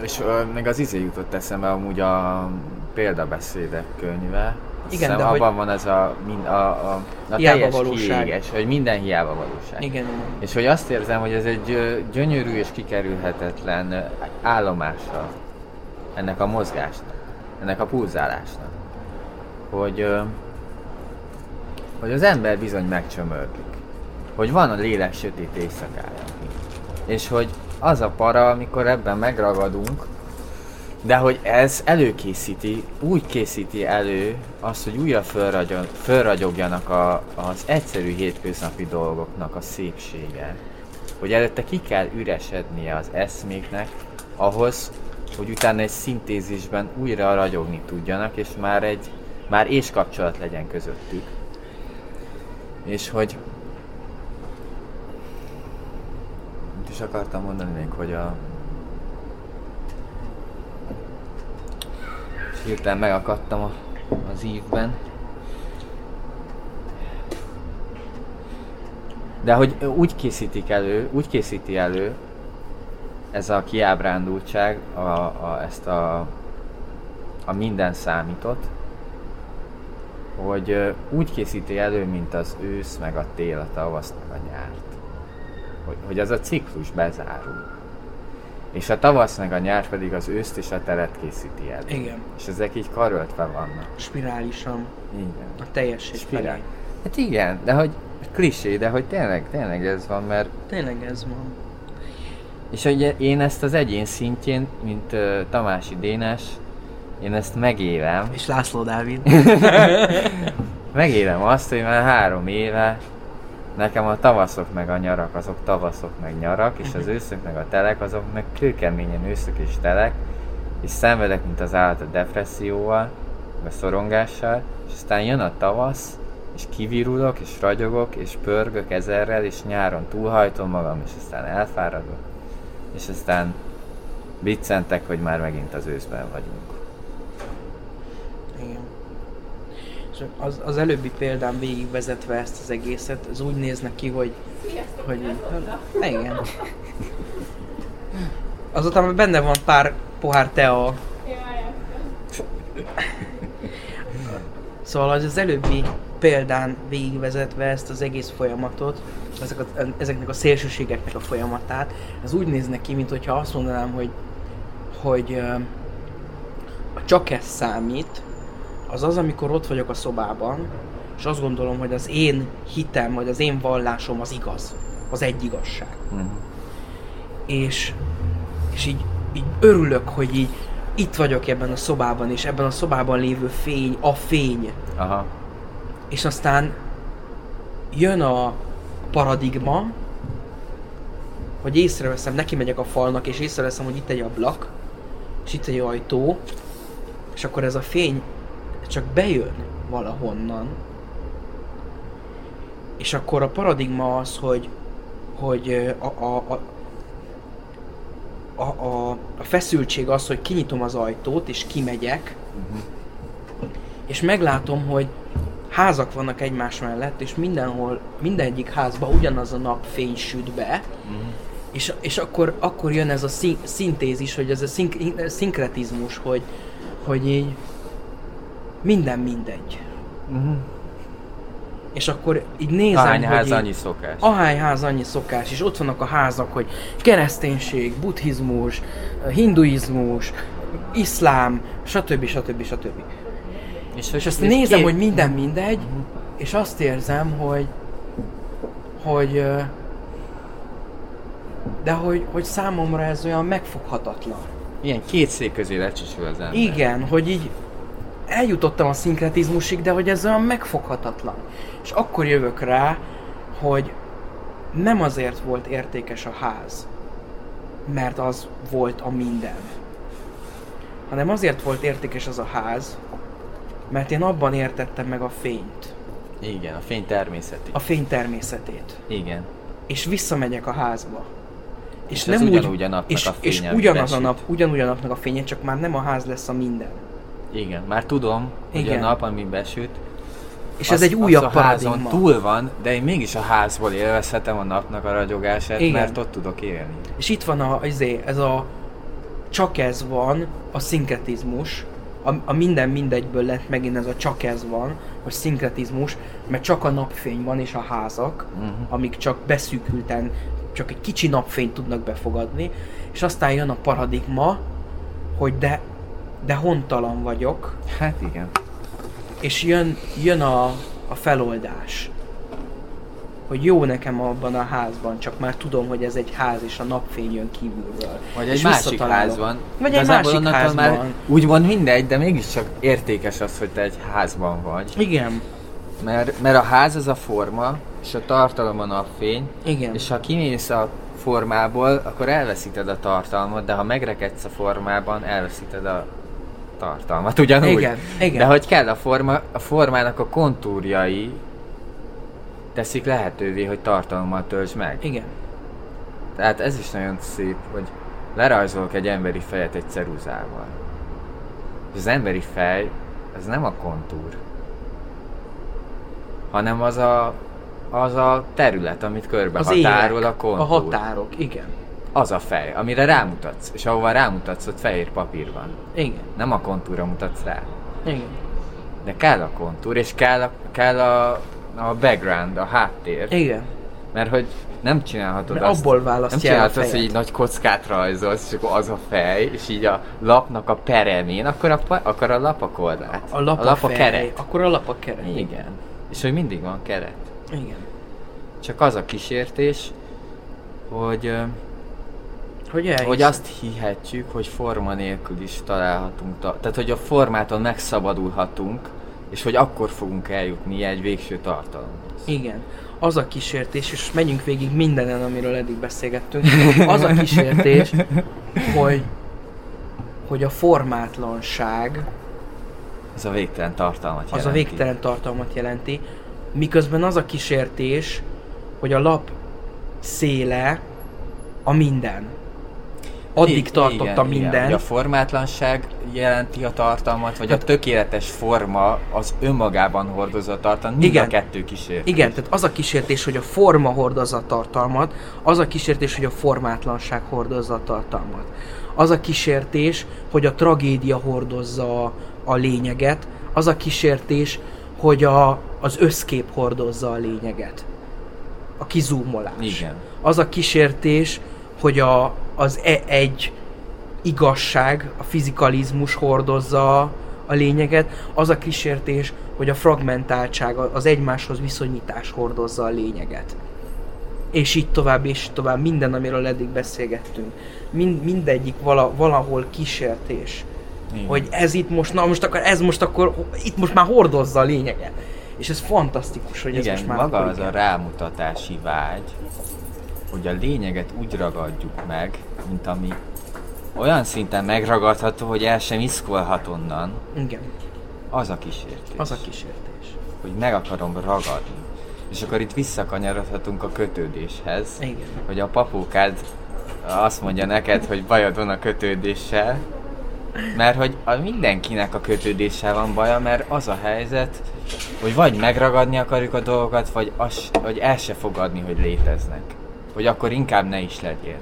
és meg az izé jutott eszembe amúgy a példabeszédek könyve. Igen, de abban van ez a, a, a, a teljes kiéges, hogy minden hiába valóság. Igen. És hogy azt érzem, hogy ez egy gyönyörű és kikerülhetetlen állomása ennek a mozgásnak, ennek a pulzálásnak, hogy, hogy az ember bizony megcsömörlik, hogy van a lélek sötét éjszakája, és hogy az a para, amikor ebben megragadunk, de hogy ez előkészíti, úgy készíti elő azt, hogy újra fölragyog, fölragyogjanak a, az egyszerű hétköznapi dolgoknak a szépsége, hogy előtte ki kell üresednie az eszméknek ahhoz, hogy utána egy szintézisben újra ragyogni tudjanak, és már egy már és kapcsolat legyen közöttük. És hogy... Mit is akartam mondani még, hogy a... És hirtelen megakadtam a, az ívben. De hogy úgy készítik elő, úgy készíti elő ez a kiábrándultság, a, a, ezt a, a minden számított, hogy úgy készíti elő, mint az ősz, meg a tél, a tavasz, meg a nyárt. Hogy, hogy az a ciklus bezárul. És a tavasz, meg a nyár pedig az őszt és a telet készíti elő. Igen. És ezek így karöltve vannak. Spirálisan. Igen. A teljesség felé. Hát igen, de hogy klisé, de hogy tényleg, tényleg ez van, mert... Tényleg ez van. És ugye én ezt az egyén szintjén, mint uh, Tamási Dénes, én ezt megélem. És László Dávid. Megélem azt, hogy már három éve nekem a tavaszok meg a nyarak, azok tavaszok meg nyarak, és az őszök meg a telek, azok meg kőkeményen őszök és telek, és szenvedek, mint az állat a depresszióval, a szorongással, és aztán jön a tavasz, és kivirulok, és ragyogok, és pörgök ezerrel, és nyáron túlhajtom magam, és aztán elfáradok, és aztán biccentek, hogy már megint az őszben vagyunk. Igen. És az, az előbbi példán végigvezetve ezt az egészet, az úgy néz neki, hogy... Sziasztok, hogy ne, igen. Azután benne van pár pohár tea. Szóval az, az előbbi példán végigvezetve ezt az egész folyamatot, ezek a, ezeknek a szélsőségeknek a folyamatát, ez úgy néz neki, mint hogyha azt mondanám, hogy, hogy uh, csak ez számít, az az, amikor ott vagyok a szobában, és azt gondolom, hogy az én hitem, vagy az én vallásom az igaz, az egy igazság. Mm. És, és így, így örülök, hogy így itt vagyok ebben a szobában, és ebben a szobában lévő fény, a fény. Aha. És aztán jön a paradigma, hogy észreveszem, neki megyek a falnak, és észreveszem, hogy itt egy ablak, és itt egy ajtó, és akkor ez a fény csak bejön valahonnan. És akkor a paradigma az, hogy, hogy a, a, a, a, a, a feszültség az, hogy kinyitom az ajtót, és kimegyek, uh-huh. és meglátom, hogy házak vannak egymás mellett, és mindenhol, mindegyik házba ugyanaz a napfény süt be, mm. és, és akkor, akkor jön ez a szín, szintézis, hogy ez a szink, szinkretizmus, hogy, hogy így minden mindegy. Mm. És akkor így nézem, ahány hogy ház, így, annyi szokás. Ahány ház, annyi szokás. És ott vannak a házak, hogy kereszténység, buddhizmus, hinduizmus, iszlám, stb. stb. stb. És, és azt és nézem, két... hogy minden mindegy, és azt érzem, hogy, hogy, de hogy, hogy számomra ez olyan megfoghatatlan. Ilyen két szék közé lecsüsül az ember. Igen, hogy így eljutottam a szinkretizmusig, de hogy ez olyan megfoghatatlan. És akkor jövök rá, hogy nem azért volt értékes a ház, mert az volt a minden. Hanem azért volt értékes az a ház, mert én abban értettem meg a fényt. Igen, a fény természetét. A fény természetét. Igen. És visszamegyek a házba. És, és nem ugyanúgy a napnak és, a fénye. És ugyanaz a nap, ugyanúgy a napnak a fénye, csak már nem a ház lesz a minden. Igen, már tudom, hogy igen. A nap, ami besüt. És az, ez egy újabb paradigma. Házon túl van, de én mégis a házból élvezhetem a napnak a ragyogását, igen. Mert ott tudok élni. És itt van a, azért, ez a... Csak ez van, a szinkretizmus. A, a minden mindegyből lett megint ez a csak ez van, vagy szinkretizmus, mert csak a napfény van és a házak, uh-huh. amik csak beszűkülten, csak egy kicsi napfényt tudnak befogadni, és aztán jön a paradigma, hogy de, de hontalan vagyok. Hát igen. És jön, jön a, a feloldás, hogy jó nekem abban a házban, csak már tudom, hogy ez egy ház, és a napfény jön kívülről. Vagy egy másik házban. Vagy egy másik házban. Úgymond mindegy, de mégiscsak értékes az, hogy te egy házban vagy. Igen. Mert, mert a ház az a forma, és a tartalom a napfény. Igen. És ha kimész a formából, akkor elveszíted a tartalmat, de ha megrekedsz a formában, elveszíted a tartalmat, ugyanúgy. Igen, igen. De hogy kell a, forma, a formának a kontúrjai teszik lehetővé, hogy tartalommal töltsd meg. Igen. Tehát ez is nagyon szép, hogy lerajzolok egy emberi fejet egy ceruzával. És az emberi fej, ez nem a kontúr, hanem az a, az a terület, amit körbehatárol a kontúr. A határok, igen. Az a fej, amire rámutatsz, és ahova rámutatsz, ott fehér papír van. Igen. Nem a kontúra mutatsz rá. Igen. De kell a kontúr, és kell a, kell a, a background, a háttér. Igen. Mert hogy nem csinálhatod mert azt, abból nem csinálhatod azt, hogy így nagy kockát rajzolsz, és akkor az a fej, és így a lapnak a peremén, akkor a, akkor a lap a korlát. A lap a, lap a fej, keret. Akkor a lap a keret. Igen. Igen. És hogy mindig van keret. Igen. Csak az a kísértés, hogy... Hogy, hogy azt hihetjük, hogy forma nélkül is találhatunk, ta- tehát hogy a formától megszabadulhatunk, és hogy akkor fogunk eljutni egy végső tartalomhoz. Igen. Az a kísértés, és menjünk végig mindenen, amiről eddig beszélgettünk, az a kísértés, hogy, hogy a formátlanság az a végtelen tartalmat jelenti. Az a végtelen tartalmat jelenti, miközben az a kísértés, hogy a lap széle a minden. Addig igen, tartott a minden. Igen. Ugye a formátlanság jelenti a tartalmat, vagy tehát a tökéletes forma az önmagában hordozza a tartalmat, mind igen, a kettő kísértés. Igen, tehát az a kísértés, hogy a forma hordozza a tartalmat, az a kísértés, hogy a formátlanság hordozza a tartalmat. Az a kísértés, hogy a tragédia hordozza a, a lényeget, az a kísértés, hogy a, az összkép hordozza a lényeget. A kizúmolás. Igen. Az a kísértés, hogy a, az e egy igazság, a fizikalizmus hordozza a lényeget, az a kísértés, hogy a fragmentáltság, az egymáshoz viszonyítás hordozza a lényeget. És így tovább, és így tovább, minden, amiről eddig beszélgettünk. Mind, mindegyik vala, valahol kísértés. Igen. Hogy ez itt most, na most akkor, ez most akkor, itt most már hordozza a lényeget. És ez fantasztikus, hogy igen, ez most már... Igen, maga az a rámutatási vágy, hogy a lényeget úgy ragadjuk meg, mint ami olyan szinten megragadható, hogy el sem iszkolhat onnan. Igen. Az a kísértés. Az a kísértés. Hogy meg akarom ragadni. És akkor itt visszakanyarodhatunk a kötődéshez. Igen. Hogy a papókád azt mondja neked, hogy bajod van a kötődéssel, mert hogy a mindenkinek a kötődéssel van baja, mert az a helyzet, hogy vagy megragadni akarjuk a dolgokat, vagy, az, vagy el se fogadni, hogy léteznek. Hogy akkor inkább ne is legyél.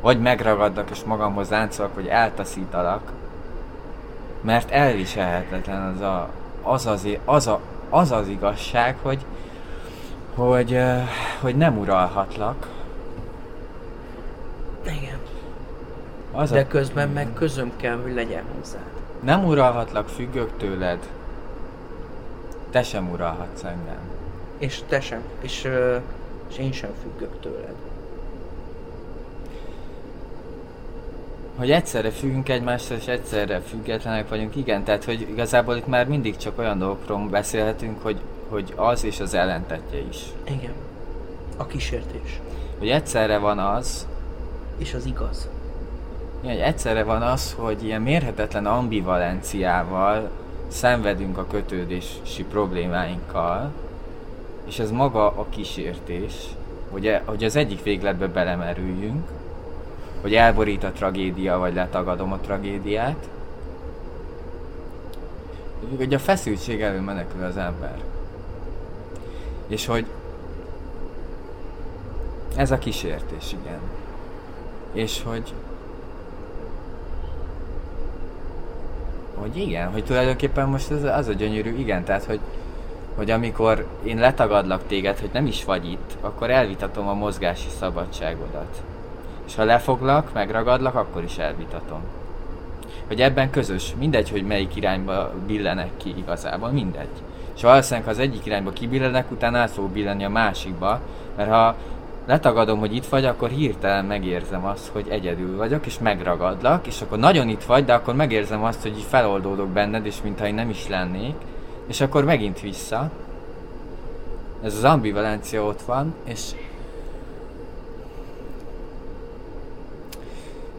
Vagy megragadnak és magamhoz láncolok, vagy eltaszítalak, mert elviselhetetlen az a, az, az, az, a, az az igazság, hogy, hogy, hogy nem uralhatlak. Igen. Az de a... közben meg közöm kell, hogy legyen hozzád. Nem uralhatlak, függök tőled. Te sem uralhatsz engem. És te sem. És... Ö... és én sem függök tőled. Hogy egyszerre függünk egymástól, és egyszerre függetlenek vagyunk, igen, tehát hogy igazából itt már mindig csak olyan dolgokról beszélhetünk, hogy, hogy az és az ellentetje is. Igen. A kísértés. Hogy egyszerre van az... És az igaz. Igen, hogy egyszerre van az, hogy ilyen mérhetetlen ambivalenciával szenvedünk a kötődési problémáinkkal, és ez maga a kísértés, hogy, e, hogy az egyik végletbe belemerüljünk, hogy elborít a tragédia, vagy letagadom a tragédiát. Hogy a feszültség elől menekül az ember. És hogy ez a kísértés, igen. És hogy hogy igen, hogy tulajdonképpen most ez, az a gyönyörű, igen, tehát hogy hogy amikor én letagadlak téged, hogy nem is vagy itt, akkor elvitatom a mozgási szabadságodat. És ha lefoglak, megragadlak, akkor is elvitatom. Hogy ebben közös, mindegy, hogy melyik irányba billenek ki igazából, mindegy. És valószínűleg, ha az egyik irányba kibillenek, utána át fogok billenni a másikba, mert ha letagadom, hogy itt vagy, akkor hirtelen megérzem azt, hogy egyedül vagyok, és megragadlak, és akkor nagyon itt vagy, de akkor megérzem azt, hogy így feloldódok benned, és mintha én nem is lennék, és akkor megint vissza. Ez az ambivalencia ott van, és...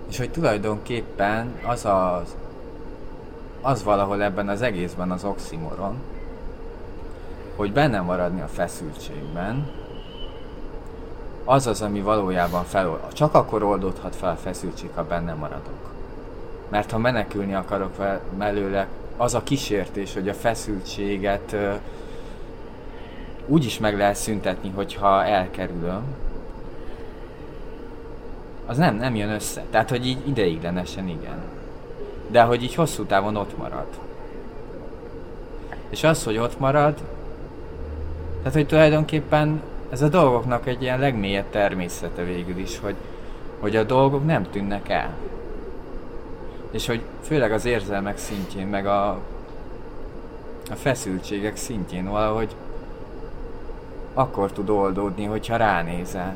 És hogy tulajdonképpen az az az valahol ebben az egészben az oximoron, hogy benne maradni a feszültségben, az az, ami valójában feloldódhat. Csak akkor oldódhat fel a feszültség, ha benne maradok. Mert ha menekülni akarok belőle, az a kísértés, hogy a feszültséget ö, úgy is meg lehet szüntetni, hogyha elkerülöm, az nem, nem jön össze. Tehát, hogy így ideiglenesen igen. De hogy így hosszú távon ott marad. És az, hogy ott marad, tehát, hogy tulajdonképpen ez a dolgoknak egy ilyen legmélyebb természete végül is, hogy, hogy a dolgok nem tűnnek el. És hogy főleg az érzelmek szintjén, meg a, a feszültségek szintjén valahogy akkor tud oldódni, hogyha ránézel.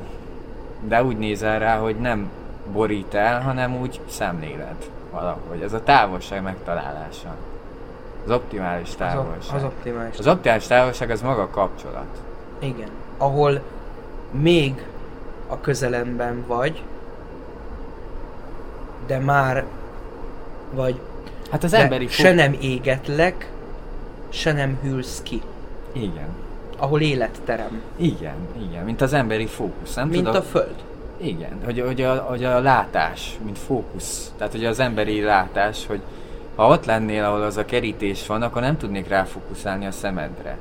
De úgy nézel rá, hogy nem borít el, hanem úgy szemléled valahogy. Ez a távolság megtalálása. Az optimális távolság. Az, az, optimális. az optimális távolság az maga a kapcsolat. Igen. Ahol még a közelemben vagy, de már vagy hát az emberi fog... se nem égetlek, se nem hűlsz ki. Igen. Ahol életterem. Igen, igen, mint az emberi fókusz, nem mint tudod? A föld. Igen, hogy, hogy, a, hogy a látás, mint fókusz, tehát hogy az emberi látás, hogy ha ott lennél, ahol az a kerítés van, akkor nem tudnék ráfókuszálni a szemedre.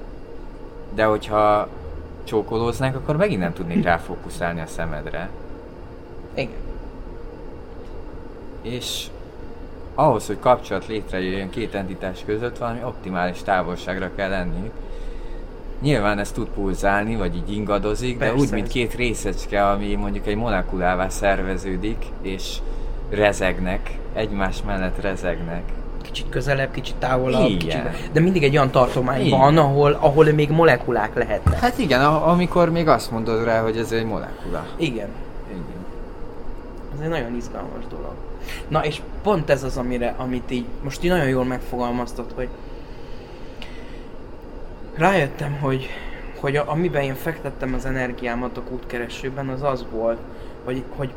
De hogyha csókolóznánk, akkor megint nem tudnék ráfókuszálni a szemedre. Igen. És ahhoz, hogy kapcsolat létrejöjjön két entitás között, valami optimális távolságra kell lenni. Nyilván ez tud pulzálni, vagy így ingadozik, persze, de úgy, mint két részecske, ami mondjuk egy molekulává szerveződik, és rezegnek, egymás mellett rezegnek. Kicsit közelebb, kicsit távolabb, igen. Kicsit, de mindig egy olyan tartomány igen. van, ahol, ahol még molekulák lehetnek. Hát igen, amikor még azt mondod rá, hogy ez egy molekula. Igen. Igen. Ez egy nagyon izgalmas dolog. Na és pont ez az, amire, amit így most így nagyon jól megfogalmaztad, hogy rájöttem, hogy, hogy a, amiben én fektettem az energiámat a útkeresőben, az az volt, hogy, hogy,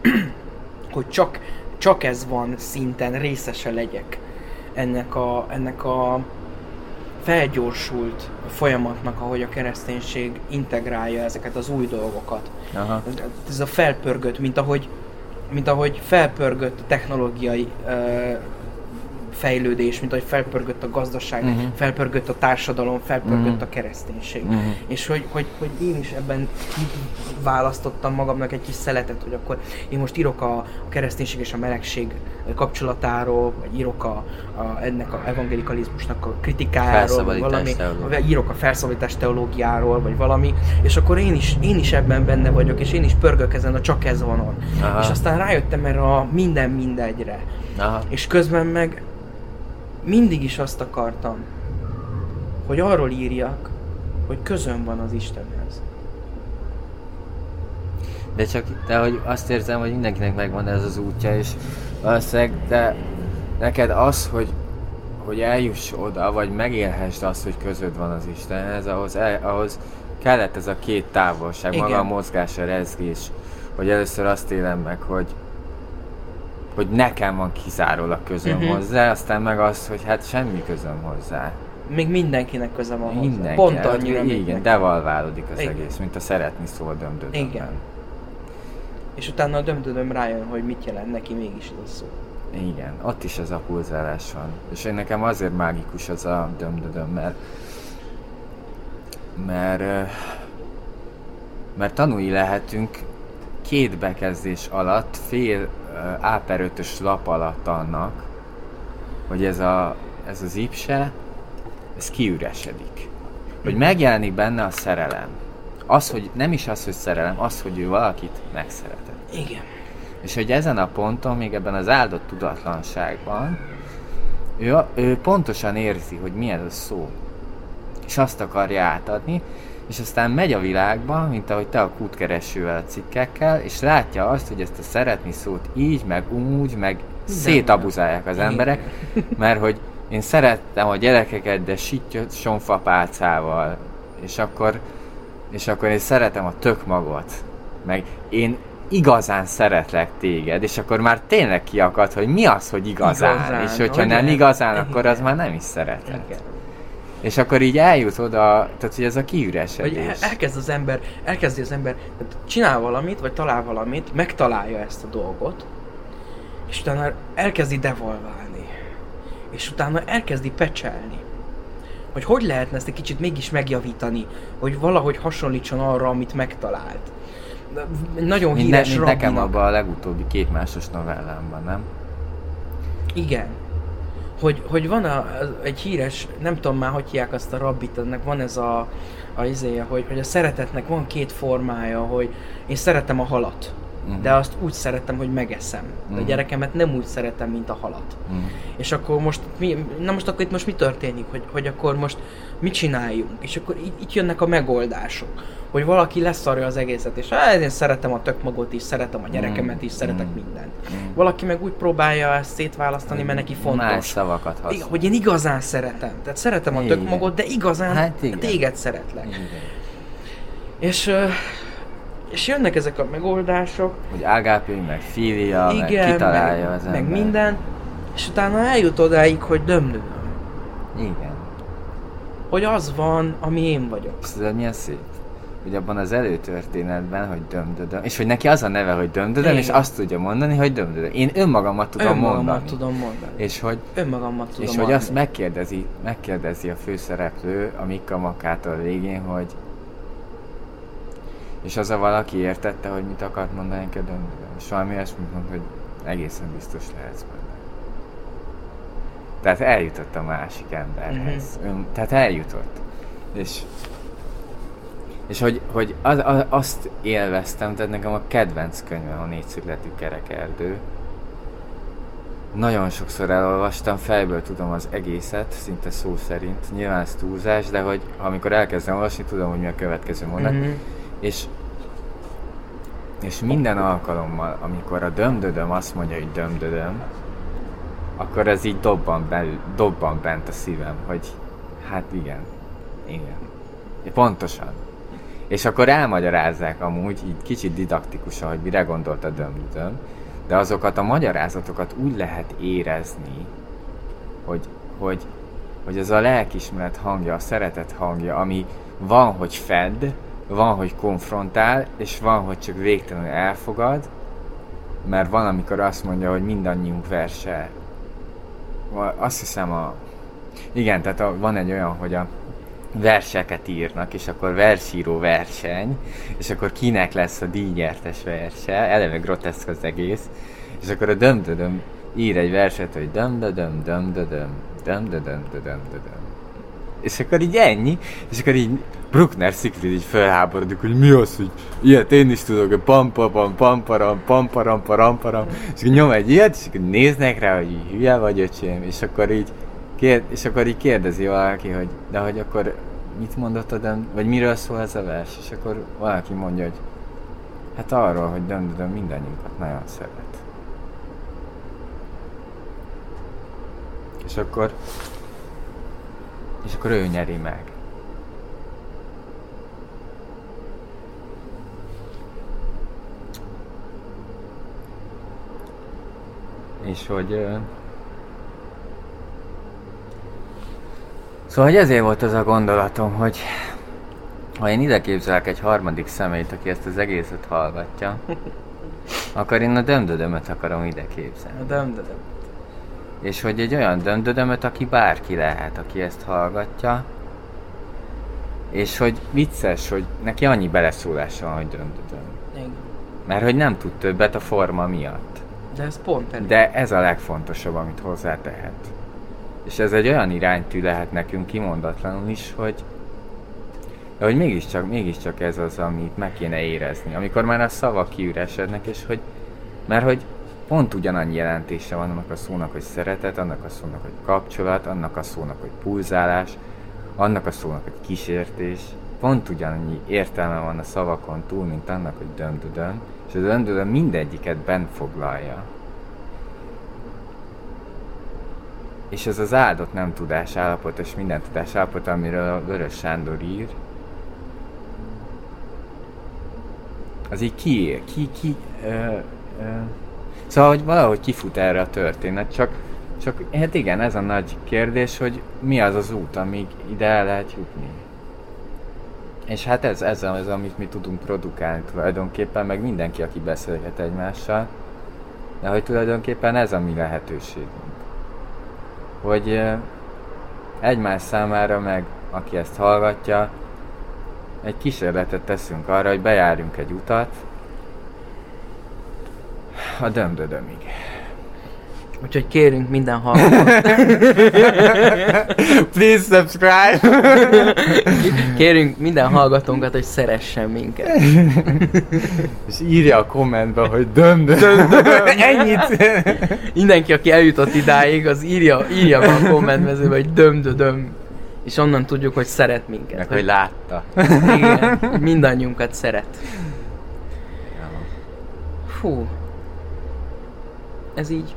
hogy csak, csak ez van szinten, részese legyek ennek a, ennek a felgyorsult folyamatnak, ahogy a kereszténység integrálja ezeket az új dolgokat. Aha. Ez a felpörgött, mint ahogy, mint ahogy felpörgött a technológiai uh, fejlődés, mint ahogy felpörgött a gazdaság, uh-huh. felpörgött a társadalom, felpörgött uh-huh. a kereszténység. Uh-huh. És hogy, hogy, hogy én is ebben választottam magamnak egy kis szeletet, hogy akkor én most írok a, a kereszténység és a melegség kapcsolatáról, vagy írok a, a, ennek a evangelikalizmusnak a kritikájáról, vagy valami, vagy írok a felszabadítás teológiáról, vagy valami, és akkor én is, én is ebben benne vagyok, és én is pörgök ezen a csak ez vanon. Aha. És aztán rájöttem erre a minden mindegyre. Aha. És közben meg mindig is azt akartam, hogy arról írjak, hogy közöm van az Istenhez. De csak te, hogy azt érzem, hogy mindenkinek megvan ez az útja, és valószínűleg te, neked az, hogy, hogy eljuss oda, vagy megélhessd azt, hogy közöd van az Istenhez, ahhoz, el, ahhoz kellett ez a két távolság, igen. maga a mozgás, a rezgés, hogy először azt élem meg, hogy hogy nekem van kizárólag közöm uh-huh. hozzá, aztán meg az, hogy hát semmi közöm hozzá. Még mindenkinek köze van hozzá. Mindenki. Pont annyira. Igen, devalválódik az igen. egész, mint a szeretni szó a dömdödömben. Igen. És utána a dömdödöm rájön, hogy mit jelent neki mégis az a szó. Igen, ott is ez a pulzálás van. És én nekem azért mágikus az a dömdödöm, mert mert, mert tanulni lehetünk két bekezdés alatt, fél á per ötös lap alatt annak, hogy ez, a, ez az ipse, ez kiüresedik. Hogy megjelenik benne a szerelem. Az, hogy nem is az, hogy szerelem, az, hogy ő valakit megszeretett. Igen. És hogy ezen a ponton, még ebben az áldott tudatlanságban, ő, ő pontosan érzi, hogy mi ez a szó. És azt akarja átadni, és aztán megy a világba, mint ahogy te a kútkeresővel, a cikkekkel, és látja azt, hogy ezt a szeretni szót így, meg úgy, meg szétabuzálják az emberek, mert hogy én szerettem a gyerekeket, de sittyöt sonfapálcával, és akkor, és akkor én szeretem a tök magot, meg én igazán szeretlek téged, és akkor már tényleg kiakad, hogy mi az, hogy igazán, igazán és hogyha ugye? Nem igazán, akkor az már nem is szeretlek. Igen. És akkor így eljut oda, tehát hogy ez a kiüresedés. Hogy elkezd az ember, elkezdi az ember, tehát csinál valamit, vagy talál valamit, megtalálja ezt a dolgot, és utána elkezdi devalválni, és utána elkezdi pecselni. Hogy hogy lehetne ezt egy kicsit mégis megjavítani, hogy valahogy hasonlítson arra, amit megtalált. Nagyon mint híres ne, mint nekem abban a legutóbbi kétmásos novellámban, nem? Igen. Hogy, hogy van a, egy híres, nem tudom már, hogy hívják azt a rabbit, ennek van ez a, a izéje, hogy, hogy a szeretetnek van két formája, hogy én szeretem a halat, uh-huh. de azt úgy szeretem, hogy megeszem. Uh-huh. A gyerekemet nem úgy szeretem, mint a halat. Uh-huh. És akkor most, mi, na most akkor itt most mi történik, hogy, hogy akkor most mit csináljunk? És akkor itt, itt jönnek a megoldások, hogy valaki leszarja az egészet, és hát én szeretem a tök magot is, szeretem a gyerekemet is, szeretek mm. mindent. Mm. Valaki meg úgy próbálja ezt szétválasztani, mm. mert neki fontos. Más szavakat használ. Hogy én igazán szeretem. Tehát szeretem a tök magot, de igazán hát téged szeretlek. Igen. És, és jönnek ezek a megoldások. Hogy ágápjai, meg filia, igen, meg kitalálja meg, az ember. Meg minden. És utána eljut odáig, hogy dömlődöm. Igen. Hogy az van, ami én vagyok. Szerintem milyen szép. Ugye abban az előtörténetben, hogy dömdödöm, és hogy neki az a neve, hogy dömdödöm, igen. És azt tudja mondani, hogy dömdödöm. Én önmagamat tudom önmagamat mondani. Önmagamat tudom mondani. És hogy, önmagamat tudom és mondani. Hogy azt megkérdezi, megkérdezi a főszereplő a Mikka Makkától végén, hogy... És az a valaki értette, hogy mit akart mondani, hogy dömdödöm. És valami olyasmit mond, hogy egészen biztos lehetsz benne. Tehát eljutott a másik emberhez. Mm-hmm. Ön, tehát eljutott. És... És hogy, hogy az, az, azt élveztem, tehát nekem a kedvenc könyvem a Négyszögletű kerekerdő. Nagyon sokszor elolvastam, fejből tudom az egészet, szinte szó szerint. Nyilván ez túlzás, de hogy amikor elkezdem olvasni, tudom, hogy mi a következő mondat. Mm-hmm. És, és minden alkalommal, amikor a dömdödöm azt mondja, hogy dömdödöm, akkor ez így dobban, belül, dobban bent a szívem, hogy hát igen, igen, pontosan. És akkor elmagyarázzák amúgy, így kicsit didaktikusan, hogy mire gondolt a dömdödöm, de azokat a magyarázatokat úgy lehet érezni, hogy, hogy, hogy ez a lelkismeret hangja, a szeretet hangja, ami van, hogy fed, van, hogy konfrontál, és van, hogy csak végtelenül elfogad, mert van, amikor azt mondja, hogy mindannyiunk verse. Azt hiszem a... Igen, tehát a, van egy olyan, hogy a... verseket írnak, és akkor versíró verseny, és akkor kinek lesz a díjnyertes verse, eleve groteszk az egész, és akkor a dömdödöm ír egy verset, hogy dömdödöm, dömdödöm, dömdödöm, dömdödöm. És akkor így ennyi, és akkor így Bruckner Siegfried így felháborodik, hogy mi az, hogy ilyet én is tudok, hogy pampapam, pamparam, pamparam, pamparam, és akkor nyom egy ilyet, és akkor néznek rá, hogy hülye vagy öcsém, és akkor így Kér, és akkor így kérdezi valaki, hogy de hogy akkor mit mondott a döm, vagy miről szól ez a vers, és akkor valaki mondja, hogy hát arról, hogy dömdödöm mindannyiunkat nagyon szeret. És akkor és akkor ő nyeri meg. És hogy Szóval hogy ezért volt az a gondolatom, hogy ha én ide képzelek egy harmadik személyt, aki ezt az egészet hallgatja, akkor én a dömdödömet akarom ide képzelni. A dömdödömet. És hogy egy olyan dömdödömet, aki bárki lehet, aki ezt hallgatja, és hogy vicces, hogy neki annyi beleszólása van, hogy dömdödöm. Igen. Mert hogy nem tud többet a forma miatt. De ez pont pedig. De ez a legfontosabb, amit hozzátehet. És ez egy olyan iránytű lehet nekünk kimondatlanul is, hogy, hogy mégiscsak, mégiscsak ez az, amit meg kéne érezni. Amikor már a szavak kiüresednek, és hogy, mert hogy pont ugyanannyi jelentése van annak a szónak, hogy szeretet, annak a szónak, hogy kapcsolat, annak a szónak, hogy pulzálás, annak a szónak, hogy kísértés. Pont ugyanannyi értelme van a szavakon túl, mint annak, hogy dömdödöm, és a dömdödöm mindegyiket bent foglalja. És ez az áldott nem tudás állapot, és minden tudás állapot, amiről a Vörös Sándor ír, az így kié, ki, ki, ö, ö. Szóval, hogy valahogy kifut erre a történet, csak, csak hát igen, ez a nagy kérdés, hogy mi az az út, amíg ide el lehet jutni. És hát ez, ez az, amit mi tudunk produkálni tulajdonképpen, meg mindenki, aki beszélhet egymással, de hogy tulajdonképpen ez a mi lehetőségünk. Hogy egymás számára, meg aki ezt hallgatja, egy kísérletet teszünk arra, hogy bejárjunk egy utat a dömdödömig. Úgyhogy kérünk minden hallgatót. Please subscribe! Kérünk minden hallgatónkat, hogy szeressen minket. És írja a kommentbe, hogy dömdödöm. Ennyit! Mindenki, aki eljutott idáig, az írja, írja be a kommentmezőbe, hogy dömdödöm. És onnan tudjuk, hogy szeret minket. Meg, hogy, hogy látta. Igen, mindannyiunkat szeret. Fú. Ez így...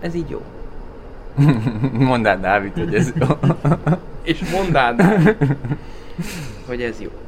Ez így jó. Mondd el, Dávid, hogy ez jó. És mondd el, hogy ez jó.